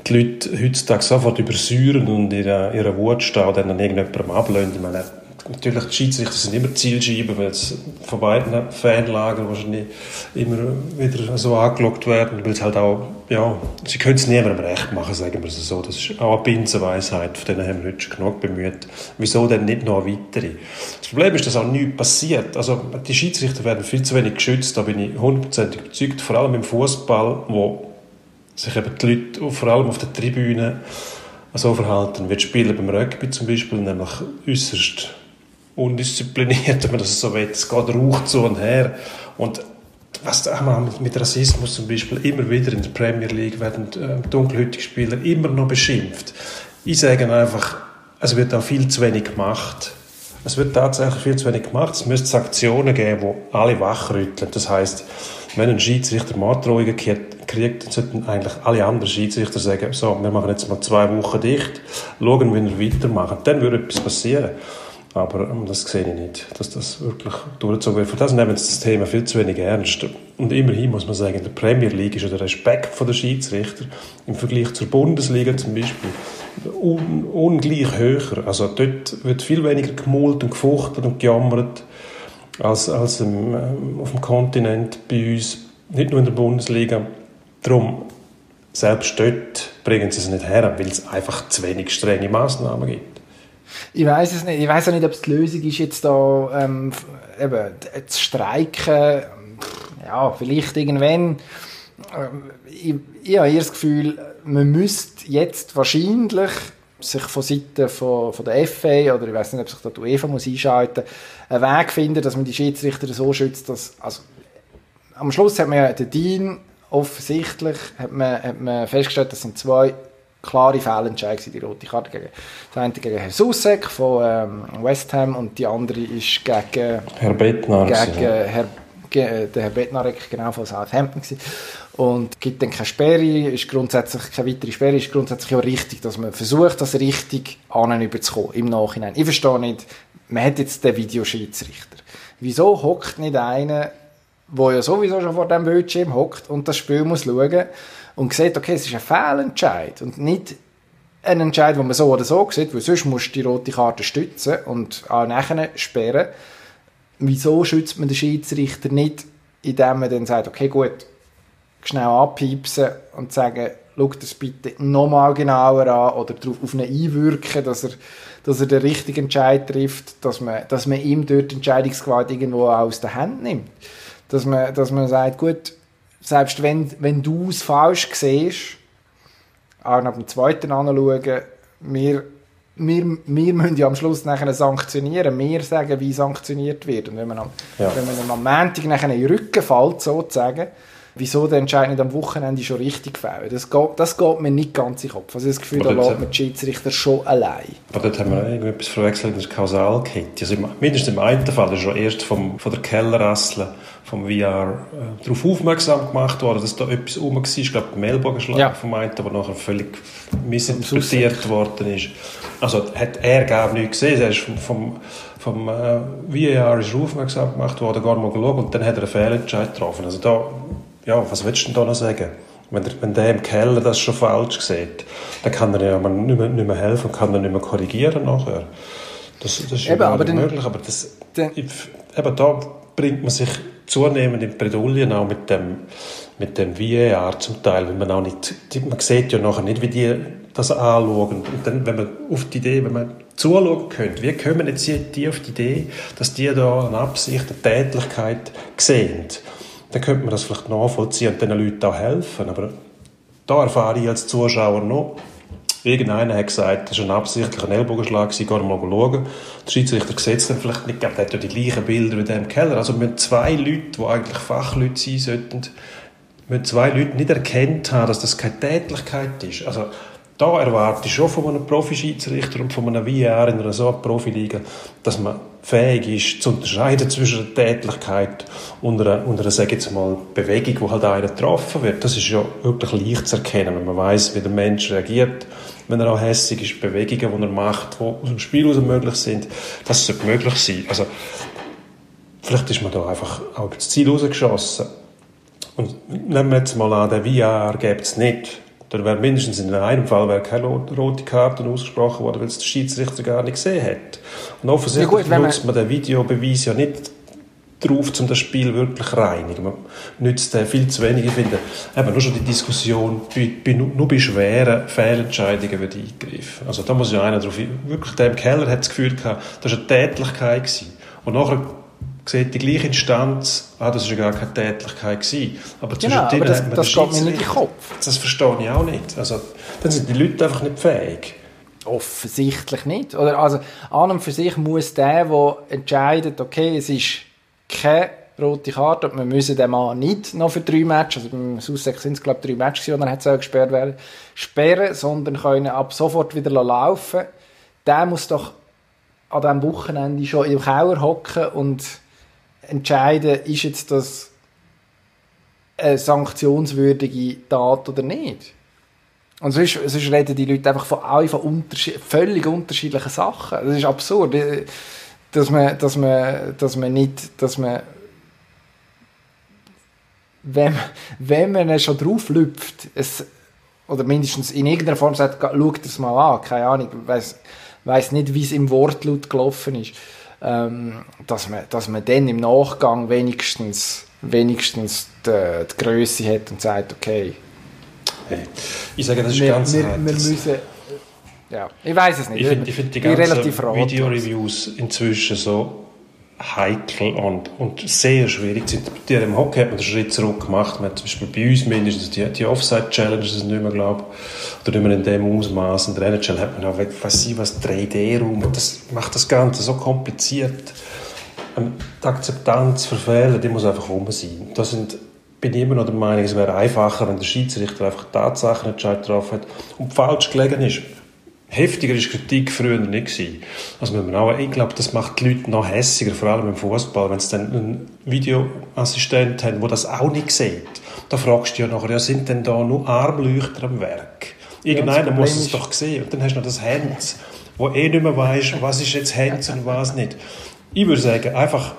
die Leute heutzutage sofort übersäuern und ihre, ihre Wut stehen und dann an irgendjemandem ablehnen. Ich meine, natürlich, die Schiedsrichter sind immer Zielscheiben, weil es von beiden Fanlagern wahrscheinlich immer wieder so angeschaut werden, weil es halt auch, ja, sie können es niemandem recht machen, sagen wir es so. Das ist auch eine Binsenweisheit, von denen haben wir heute schon genug bemüht. Wieso denn nicht noch weitere? Das Problem ist, dass auch nichts passiert. Also, die Schiedsrichter werden viel zu wenig geschützt, da bin ich hundertprozentig überzeugt, vor allem im Fußball, wo sich eben die Leute, vor allem auf der Tribüne, so verhalten. Wir spielen beim Rugby zum Beispiel, nämlich äußerst undiszipliniert, wenn man das so will. Es geht raucht so und her. Und was da haben wir mit Rassismus zum Beispiel immer wieder in der Premier League, werden äh, dunkelhäutige Spieler immer noch beschimpft. Ich sage einfach, es wird auch viel zu wenig gemacht. Es wird tatsächlich viel zu wenig gemacht. Es müsste Sanktionen geben, die alle wachrütteln. Das heisst, wenn ein Schiedsrichter Morddrohungen kriegt, dann sollten eigentlich alle anderen Schiedsrichter sagen, so, wir machen jetzt mal zwei Wochen dicht, schauen, wie wir weitermachen. Dann würde etwas passieren. Aber das sehe ich nicht, dass das wirklich durchgezogen wird. Für das nehmen sie das Thema viel zu wenig ernst. Und immerhin muss man sagen, in der Premier League ist der Respekt der Schiedsrichter im Vergleich zur Bundesliga zum Beispiel un- ungleich höher. Also dort wird viel weniger gemult und gefuchtelt und gejammert als, als im, ähm, auf dem Kontinent bei uns, nicht nur in der Bundesliga. Darum, selbst dort bringen sie es nicht her, weil es einfach zu wenig strenge Massnahmen gibt. Ich weiss es nicht. Ich weiss auch nicht, ob es die Lösung ist, jetzt da ähm, eben, zu streiken. Ja, vielleicht irgendwann. Ich, ich habe eher das Gefühl, man müsste jetzt wahrscheinlich sich von Seiten von, von der F A oder ich weiss nicht, ob sich da die UEFA muss einschalten, einen Weg finden, dass man die Schiedsrichter so schützt, dass... Also, am Schluss hat man ja den Dean offensichtlich hat man, hat man festgestellt, das sind zwei klare Fehlentscheidungen, die rote Karte gegen die eine gegen Herrn Susek von ähm, West Ham und die andere ist gegen Herr Bettnarek, gegen ja. Herr, ge, der Herr Bettnarek genau von Southampton gewesen. Und gibt dann keine Sperre, ist grundsätzlich keine weitere Sperre, ist grundsätzlich auch richtig, dass man versucht, das richtig hinüberzukommen im Nachhinein. Ich verstehe nicht, man hat jetzt den Videoschiedsrichter. Wieso hockt nicht einer, der ja sowieso schon vor dem Bildschirm hockt und das Spiel muss schauen und sieht, okay, es ist ein Fehlentscheid und nicht ein Entscheid, den man so oder so sieht, weil sonst musst du die rote Karte stützen und auch nachher sperren. Wieso schützt man den Schiedsrichter nicht, indem man dann sagt, okay, gut, schnell anpiepsen und sagen, schau das bitte nochmal genauer an oder darauf auf ihn einwirken, dass er, dass er den richtigen Entscheid trifft, dass man, dass man ihm dort die Entscheidungsgewalt irgendwo aus der Hand nimmt. Dass man, dass man sagt, gut, selbst wenn, wenn du es falsch siehst, auch nach dem zweiten anschauen, wir, wir, wir müssen ja am Schluss nachher sanktionieren. Wir sagen, wie sanktioniert wird. Und wenn man am, ja. wenn man am Montag nachher in den Rücken fällt, sozusagen, wieso der Entscheid nicht am Wochenende schon richtig fällt? Das geht, das geht mir nicht ganz in den Kopf. Also das Gefühl, aber da lässt man die Schiedsrichter schon allein. Aber dort haben wir irgendetwas verwechselt in der Kausalkette. Also mindestens im einen Fall ist schon erst vom, von der Kellerrassel vom V R äh, darauf aufmerksam gemacht worden, dass da etwas rum war. Ich glaube, der Ellbogenschlag ja. vom einen, der nachher völlig missinterpretiert worden ist. Also hat er gar nichts gesehen. Er ist vom, vom, vom äh, V R ist aufmerksam gemacht worden, gar mal geschaut und dann hat er einen Fehlentscheid getroffen. Also da, ja, was willst du denn da noch sagen? Wenn der, wenn der im Keller das schon falsch sieht, dann kann er ja nicht mehr, nicht mehr helfen und kann er nicht mehr korrigieren nachher. Das, das ist eben, ja nicht möglich, aber das, den, eben da bringt man sich zunehmend in Bredouille, auch mit dem, mit dem V A R zum Teil, weil man auch nicht, man sieht ja nachher nicht, wie die das anschauen. Und dann, wenn man auf die Idee, wenn man zuschauen könnte, wie kommen jetzt die auf die Idee, dass die da eine Absicht, eine Tätlichkeit sehen, dann könnte man das vielleicht nachvollziehen und diesen Leuten auch helfen. Aber da erfahre ich als Zuschauer noch, irgendeiner hat gesagt, das war ein absichtlicher Ellbogenschlag, geh mal schauen. Der Schiedsrichter gesetzt dann vielleicht nicht, der hat ja die gleichen Bilder wie der im Keller. Also müssen zwei Leute, die eigentlich Fachleute sein sollten, müssen zwei Leute nicht erkannt haben, dass das keine Tätlichkeit ist. Also da erwarte ich schon von einem Profi-Schiedsrichter und von einem V A R in einer so Profiliga, dass man fähig ist, zu unterscheiden zwischen einer Tätlichkeit und einer, und einer sage jetzt mal, Bewegung, wo halt einer getroffen wird. Das ist ja wirklich leicht zu erkennen, wenn man weiss, wie der Mensch reagiert, wenn er auch hässig ist, Bewegungen, die er macht, die aus dem Spiel heraus möglich sind. Das sollte möglich sein. Also, vielleicht ist man da einfach auch über das Ziel rausgeschossen. Und nehmen wir jetzt mal an, der V A R gäbe es nicht. Dann wäre mindestens in einem Fall wäre keine rote Karte ausgesprochen worden, weil es der Schiedsrichter gar nicht gesehen hat. Und offensichtlich ja gut, nutzt man den Videobeweis ja nicht darauf, um das Spiel wirklich zu reinigen. Man nützt den viel zu wenig. Ich finde, eben nur schon die Diskussion, bei, bei, nur bei schweren Fehlentscheidungen wird eingegriffen. Also da muss ja einer darauf hin. Wirklich, der im Keller hat das Gefühl gehabt, das war eine Tätlichkeit gewesen. Und nachher sieht die gleiche Instanz, ah, das war ja gar keine Tätlichkeit gewesen. Aber zwischen genau, denen aber das, hat man das geht mir nicht in den Kopf. Das verstehe ich auch nicht. Also, dann sind die Leute einfach nicht fähig. Offensichtlich nicht. Oder also, an und für sich muss der, der entscheidet, okay, es ist keine rote Karte, und wir müssen den Mann nicht noch für drei Matches, also beim Sussex sind es glaube ich drei Matches, die dann so gesperrt werden, sperren, sondern können ab sofort wieder laufen lassen. Der muss doch an diesem Wochenende schon im Keller hocken und entscheiden, ist jetzt das eine sanktionswürdige Tat oder nicht. Und sonst, sonst reden die Leute einfach von, von unterschied- völlig unterschiedlichen Sachen. Das ist absurd, dass man, dass man, dass man nicht, dass man, wenn, wenn man schon drauf lüpft, es, oder mindestens in irgendeiner Form sagt, schau das mal an, keine Ahnung, weiss, weiss nicht, wie es im Wortlaut gelaufen ist. Ähm, dass man, dass man dann im Nachgang wenigstens, wenigstens die, die Grösse hat und sagt, okay. Hey, ich sage, das ist wir, ganz wir, wir müssen, ja, ich weiss es nicht. Ich finde find die ganzen Video-Reviews inzwischen so heikel und, und sehr schwierig zu interpretieren. Im Hockey hat man den Schritt zurück gemacht. Man hat zum Beispiel bei uns mindestens die, die Offside-Challenge, das ist nicht mehr, glaube ich, oder nicht mehr in dem Ausmaß. In der N H L hat man auch, weiß ich was, drei D-Raum. Das macht das Ganze so kompliziert. Die Akzeptanz für Fehler, die muss einfach rum sein. Da sind, bin ich immer noch der Meinung, es wäre einfacher, wenn der Schiedsrichter einfach Tatsachenentscheid getroffen hat und falsch gelegen ist. Heftiger war Kritik früher nicht gewesen. Also man auch, ich glaube, das macht die Leute noch hässiger, vor allem im Fußball, wenn sie dann einen Videoassistent haben, der das auch nicht sieht. Da fragst du ja nachher, ja, sind denn da nur Armleuchter am Werk? Irgendeiner ja, muss es doch sehen. Und dann hast du noch das Hands, wo eh nicht mehr weiss, was ist jetzt Hands und was nicht. Ich würde sagen, einfach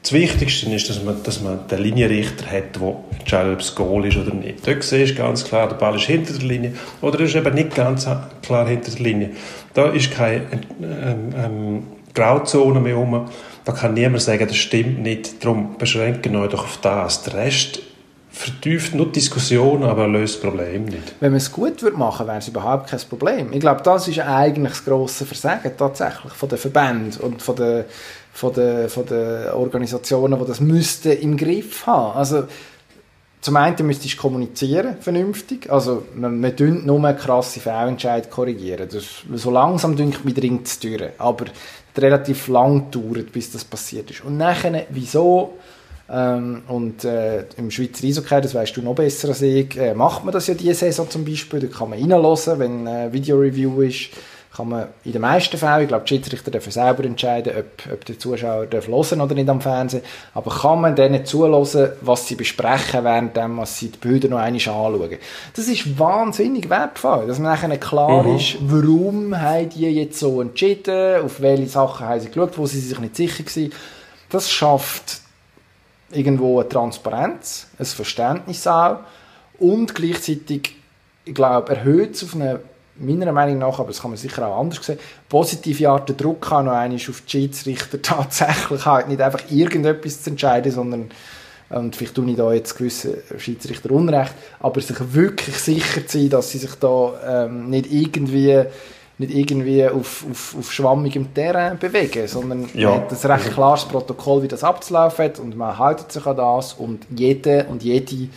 das Wichtigste ist, dass man, dass man den Linienrichter hat, der entscheidet, ob es Goal ist oder nicht. Dort siehst du ganz klar, der Ball ist hinter der Linie oder ist eben nicht ganz klar hinter der Linie. Da ist keine ähm, ähm, Grauzone mehr rum. Da kann niemand sagen, das stimmt nicht. Darum beschränken wir doch auf das. Der Rest vertieft nur die Diskussion, aber löst das Problem nicht. Wenn man es gut machen würde, wäre es überhaupt kein Problem. Ich glaube, das ist eigentlich das grosse Versagen tatsächlich von den Verbänden und von den Von den, von den Organisationen, die das müssten im Griff haben. Also, zum einen müsstest du kommunizieren, vernünftig. Also, man, man dünnt nur krasse Fehlentscheid korrigieren. Das, so langsam dünkt man dringend zu Türen. Aber es relativ lang dauert, bis das passiert ist. Und nachher, wieso? Ähm, und äh, im Schweizer Eishockey, das weißt du noch besser als ich, äh, macht man das ja diese Saison zum Beispiel. Da kann man reinhören, wenn ein Video-Review ist. Kann man in den meisten Fällen, ich glaube, die Schiedsrichter dürfen selber entscheiden, ob, ob der Zuschauer hören oder nicht am Fernsehen, aber kann man denen zuhören, was sie besprechen, während dem, was sie die Bilder noch einmal anschauen. Das ist wahnsinnig wertvoll, dass man nachher klar mhm. ist, warum haben die jetzt so entschieden, auf welche Sachen haben sie geschaut, wo sie sich nicht sicher waren. Das schafft irgendwo eine Transparenz, ein Verständnis auch und gleichzeitig, ich glaube, erhöht es auf eine meiner Meinung nach, aber das kann man sicher auch anders sehen, positive Art der Druck kann noch einmal auf die Schiedsrichter tatsächlich halt nicht einfach irgendetwas zu entscheiden, sondern Und vielleicht tue ich da jetzt gewissen Schiedsrichter Unrecht, aber sich wirklich sicher zu sein, dass sie sich da ähm, nicht irgendwie, nicht irgendwie auf, auf, auf schwammigem Terrain bewegen, sondern ja. man hat ein recht klares Protokoll, wie das abzulaufen hat, und man hält sich an das, und jeder und jede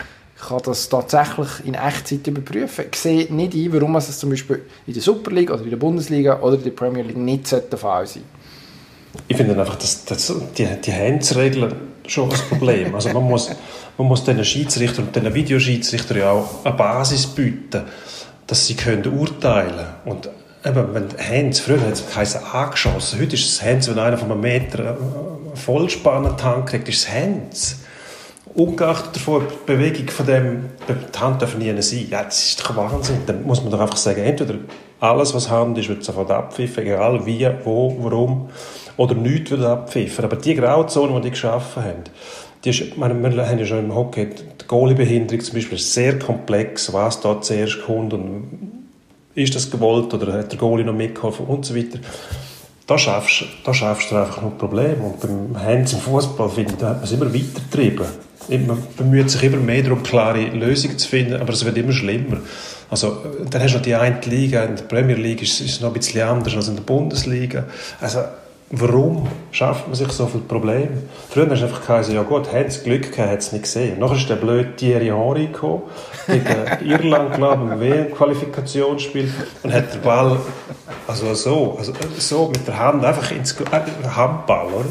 kann das tatsächlich in Echtzeit überprüfen. Ich sehe nicht ein, warum man es zum Beispiel in der Super League oder in der Bundesliga oder in der Premier League nicht der Fall sein sollte. Ich finde einfach, dass, dass die, die Handsregeln schon ein Problem. Also man muss, man muss den Schiedsrichtern und den Videoschiedsrichtern ja auch eine Basis bieten, dass sie können urteilen können. Eben, wenn Hands, früher hat es geheißen, angeschossen. Heute ist es Hands, wenn einer von einem Meter vollspannend Hand kriegt, ist es Hands. Ungeachtet davon, die Bewegung von dem, die Hand darf nie sein. Ja, das ist doch Wahnsinn. Dann muss man doch einfach sagen, entweder alles, was Hand ist, wird sofort abpfiffen, egal wie, wo, warum, oder nichts wird abpfiffen. Aber die Grauzone, die die geschaffen haben, die ist, meine, wir haben ja schon im Hockey, die Goalie-Behinderung zum Beispiel ist sehr komplex, was da zuerst kommt und ist das gewollt oder hat der Goalie noch mitgeholfen und so weiter. Da schaffst da schaffst du einfach nur Probleme. Und beim Hands im Fußball, finde ich, da hat man es immer weiter getrieben. Man bemüht sich immer mehr darum, klare Lösungen zu finden, aber es wird immer schlimmer. Also, dann hast du noch die eine Liga, in der Premier League ist es noch ein bisschen anders als in der Bundesliga. Also, warum schafft man sich so viele Probleme? Früher hast du einfach gesagt, ja gut, hat es Glück gehabt, hat es nicht gesehen. Nachher ist der blöde Thierry Henry gekommen, gegen Irland, glaube ich, im W M-Qualifikationsspiel, und hat den Ball also so, also so mit der Hand einfach ins Handball, oder?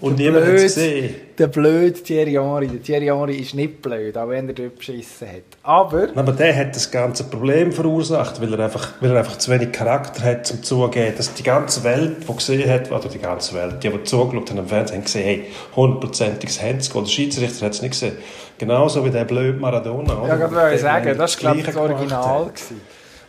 Und der niemand hat es gesehen. Der blöde Thierry Henry. Der Thierry Henry ist nicht blöd, auch wenn er dort beschissen hat. Aber... Aber der hat das ganze Problem verursacht, weil er einfach, weil er einfach zu wenig Charakter hat, um zuzugeben, dass die ganze Welt, die gesehen hat, oder die ganze Welt, die, die zugeschaut haben am Fernsehen, haben gesehen, hey, hundertprozentiges Handsgoal. Der Schiedsrichter hat es nicht gesehen. Genauso wie der blöde Maradona. Ja, ich wollte sagen, das war, glaube ich, das Original gewesen.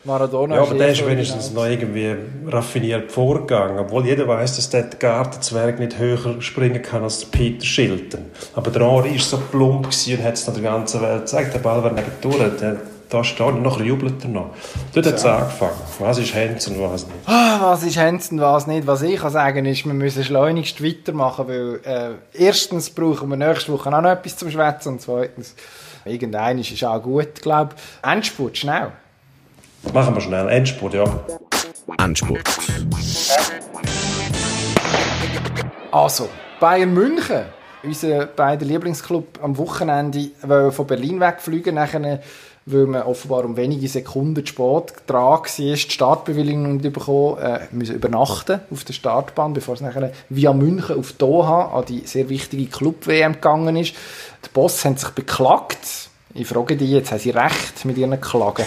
Maradona ja, aber der ist wenigstens noch irgendwie raffiniert vorgegangen. Obwohl jeder weiss, dass der Gartenzwerg nicht höher springen kann als Peter Shilton. Aber der Henry war so plump und hat es der ganzen Welt gezeigt. Der Ball wäre nicht durch. Da steht er, nachher jubelt er noch. Dort hat es ja angefangen. Was ist Hands und was nicht? Was ist Hands und was nicht? Was ich kann sagen ist, wir müssen schleunigst weitermachen, weil äh, erstens brauchen wir nächste Woche auch noch etwas zum Schwätzen und zweitens, irgendein ist auch gut, glaube ich. Endspurt, schnell. Machen wir schnell. Endspurt, ja. Endspurt. Also, Bayern München. Unser beider Lieblingsclub am Wochenende wollen von Berlin wegfliegen. Nachher, weil man offenbar um wenige Sekunden zu spät dran war, die Startbewilligung nicht bekommen, äh, müssen übernachten auf der Startbahn, bevor es nachher via München auf Doha an die sehr wichtige Club-W M gegangen ist. Die Bosse haben sich beklagt. Ich frage dich, jetzt haben sie recht mit ihren Klagen?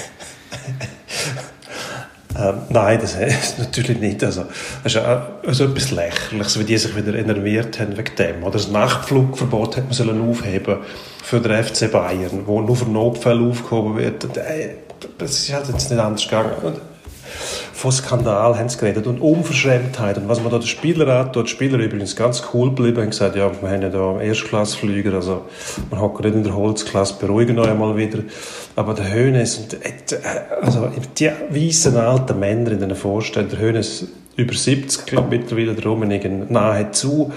ähm, nein, das ist natürlich nicht. Also, das ist auch so etwas Lächerliches, wie die sich wieder enerviert haben wegen dem. Oder das Nachtflugverbot hat man sollen aufheben für den F C Bayern, wo nur für Notfälle aufgehoben wird. Das ist halt jetzt nicht anders gegangen. Und von Skandal haben sie geredet und Unverschämtheit. Und was man da den Spielern hat, die Spieler übrigens ganz cool geblieben und gesagt, ja, wir haben ja da Erstklassflüger, also man hat gerade in der Holzklasse, beruhigen euch einmal wieder. Aber der Hoeneß und also die weißen alten Männer in den Vorständen, der Hoeneß über siebzig, glaube ich, mittlerweile, der Rummenigge nahezu,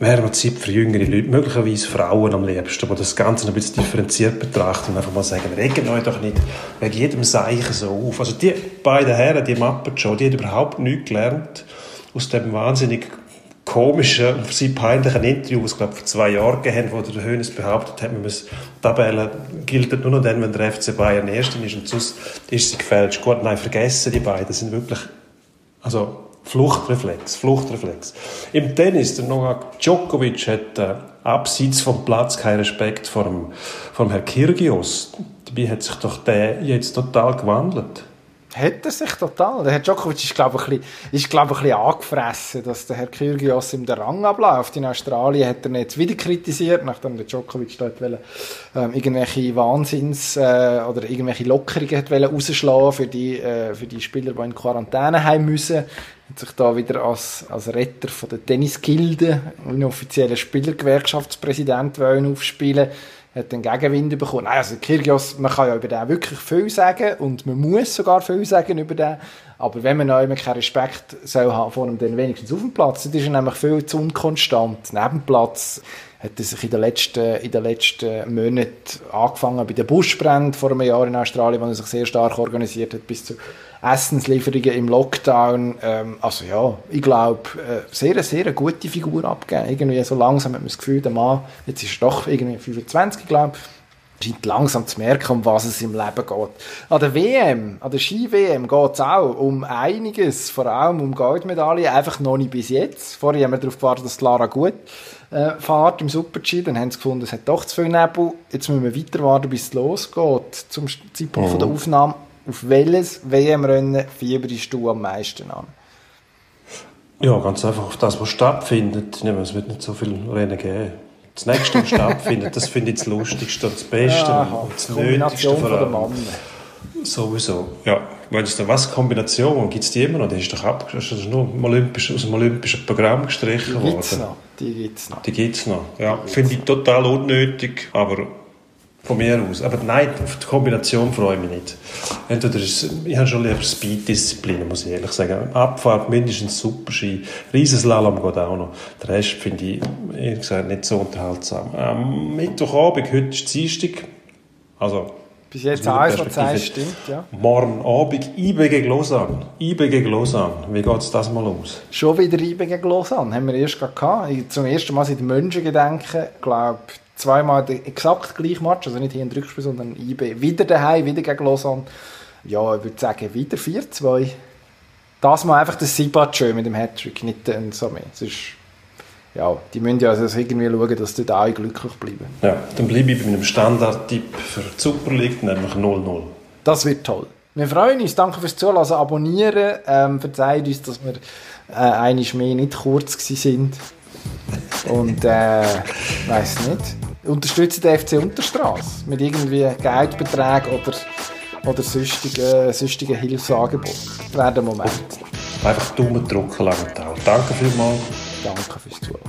wäre man Zeit für jüngere Leute, möglicherweise Frauen am liebsten, die das Ganze ein bisschen differenziert betrachten und einfach mal sagen, regen euch doch nicht wegen jedem Seichen so auf. Also die beiden Herren, die Muppet-Show, die haben überhaupt nichts gelernt aus dem wahnsinnig komischen und für sie peinlichen Interview, das es, glaube ich, vor zwei Jahren gegeben hat, wo der Hoeneß behauptet hat, man muss Tabellen gilt nur noch dann, wenn der F C Bayern Erster ist und sonst ist sie gefälscht. Gut, nein, vergessen die beiden, sind wirklich, also Fluchtreflex, Fluchtreflex. Im Tennis, der Novak Djokovic hat äh, abseits vom Platz keinen Respekt vor dem, vor dem Herrn Kyrgios. Dabei hat sich doch der jetzt total gewandelt. Hat er sich total? Der Herr Djokovic ist, glaube ich, ein bisschen, ist, glaube ich, ein bisschen angefressen, dass der Herr Kyrgios ihm den Rang abläuft. In Australien hat er ihn jetzt wieder kritisiert, nachdem der Djokovic dort wollte, ähm, irgendwelche Wahnsinns- äh, oder irgendwelche Lockerungen hat wollte rausschlagen für die, äh, für die Spieler, die in Quarantäne heim müssen. Hat sich da wieder als, als Retter von der Tennisgilde, einen offiziellen Spielergewerkschaftspräsident wollen aufspielen, hat den Gegenwind bekommen. Nein, also Kyrgios, man kann ja über den wirklich viel sagen und man muss sogar viel sagen über den, aber wenn man noch keinen Respekt soll haben vor ihm, dann wenigstens auf dem Platz. Das ist er nämlich viel zu unkonstant. Neben dem Platz hat er sich in den letzten, in den letzten Monaten angefangen bei den Buschbränden vor einem Jahr in Australien, wo er sich sehr stark organisiert hat, bis zu Essenslieferungen im Lockdown. Ähm, also ja, ich glaube, äh, sehr, sehr eine gute Figur abgegeben. Irgendwie so langsam hat man das Gefühl, der Mann, jetzt ist er doch irgendwie fünfundzwanzig, glaube ich, scheint langsam zu merken, um was es im Leben geht. An der W M, an der Ski-W M geht es auch um einiges, vor allem um Goldmedaillen, einfach noch nicht bis jetzt. Vorher haben wir darauf gewartet, dass Lara Gut fahrt im Super-G, dann haben sie gefunden, es hat doch zu viel Nebel. Jetzt müssen wir weiter warten, bis es losgeht. Zum Zeitpunkt von der Aufnahme, auf welches W M-Rennen fieberst du am meisten an? Ja, ganz einfach auf das, was stattfindet. Ich nehme, es wird nicht so viel Rennen geben. Das nächste, was stattfindet, das finde ich das Lustigste und das Beste, ja, und das Nötigste vor allem. Sowieso, ja. Was Kombination? Gibt es die immer noch? Die ist doch ab, das ist nur Olympisch, aus dem olympischen Programm gestrichen worden. Die gibt es noch. Die gibt es noch. Die gibt's noch. Ja, finde ich total unnötig, aber von mir aus. Aber nein, auf die Kombination freue ich mich nicht. Entweder ist, ich habe schon lieber Speed-Disziplinen, muss ich ehrlich sagen. Abfahrt, mindestens Super-Ski. Riesenslalom geht auch noch. Den Rest finde ich, ehrlich gesagt, nicht so unterhaltsam. Am Mittwochabend, heute ist Dienstag, also bis jetzt alles, was du stimmt, ja. Morgen Abend I B G Lausanne. I B G Lausanne. Wie geht es das mal aus? Schon wieder I B G Lausanne. Haben wir erst gerade gehabt. Zum ersten Mal seit Mönchengladbach, glaube zweimal den exakt gleichen Match. Also nicht hier in der Rückspiel, sondern I B. Wieder daheim, wieder gegen Lausanne. Ja, ich würde sagen, wieder vier zu zwei. Das mal einfach das Sibat schön mit dem Hattrick, nicht den Sommer. Ja, die müssen ja also irgendwie schauen, dass die da alle glücklich bleiben. Ja, dann bleibe ich bei meinem Standard-Tipp für die Super League, nämlich null null. Das wird toll. Wir freuen uns, danke fürs Zuhören, abonnieren, ähm, verzeiht uns, dass wir äh, einmal mehr nicht kurz waren. Und, äh, ich weiss nicht, unterstützen den F C Unterstrasse mit irgendwie Geldbeträgen oder, oder sonstigen, sonstigen Hilfsangeboten. Das wäre der Moment. Und einfach Daumen drücken, lange Tag. Danke vielmals. Danke fürs Zuhören.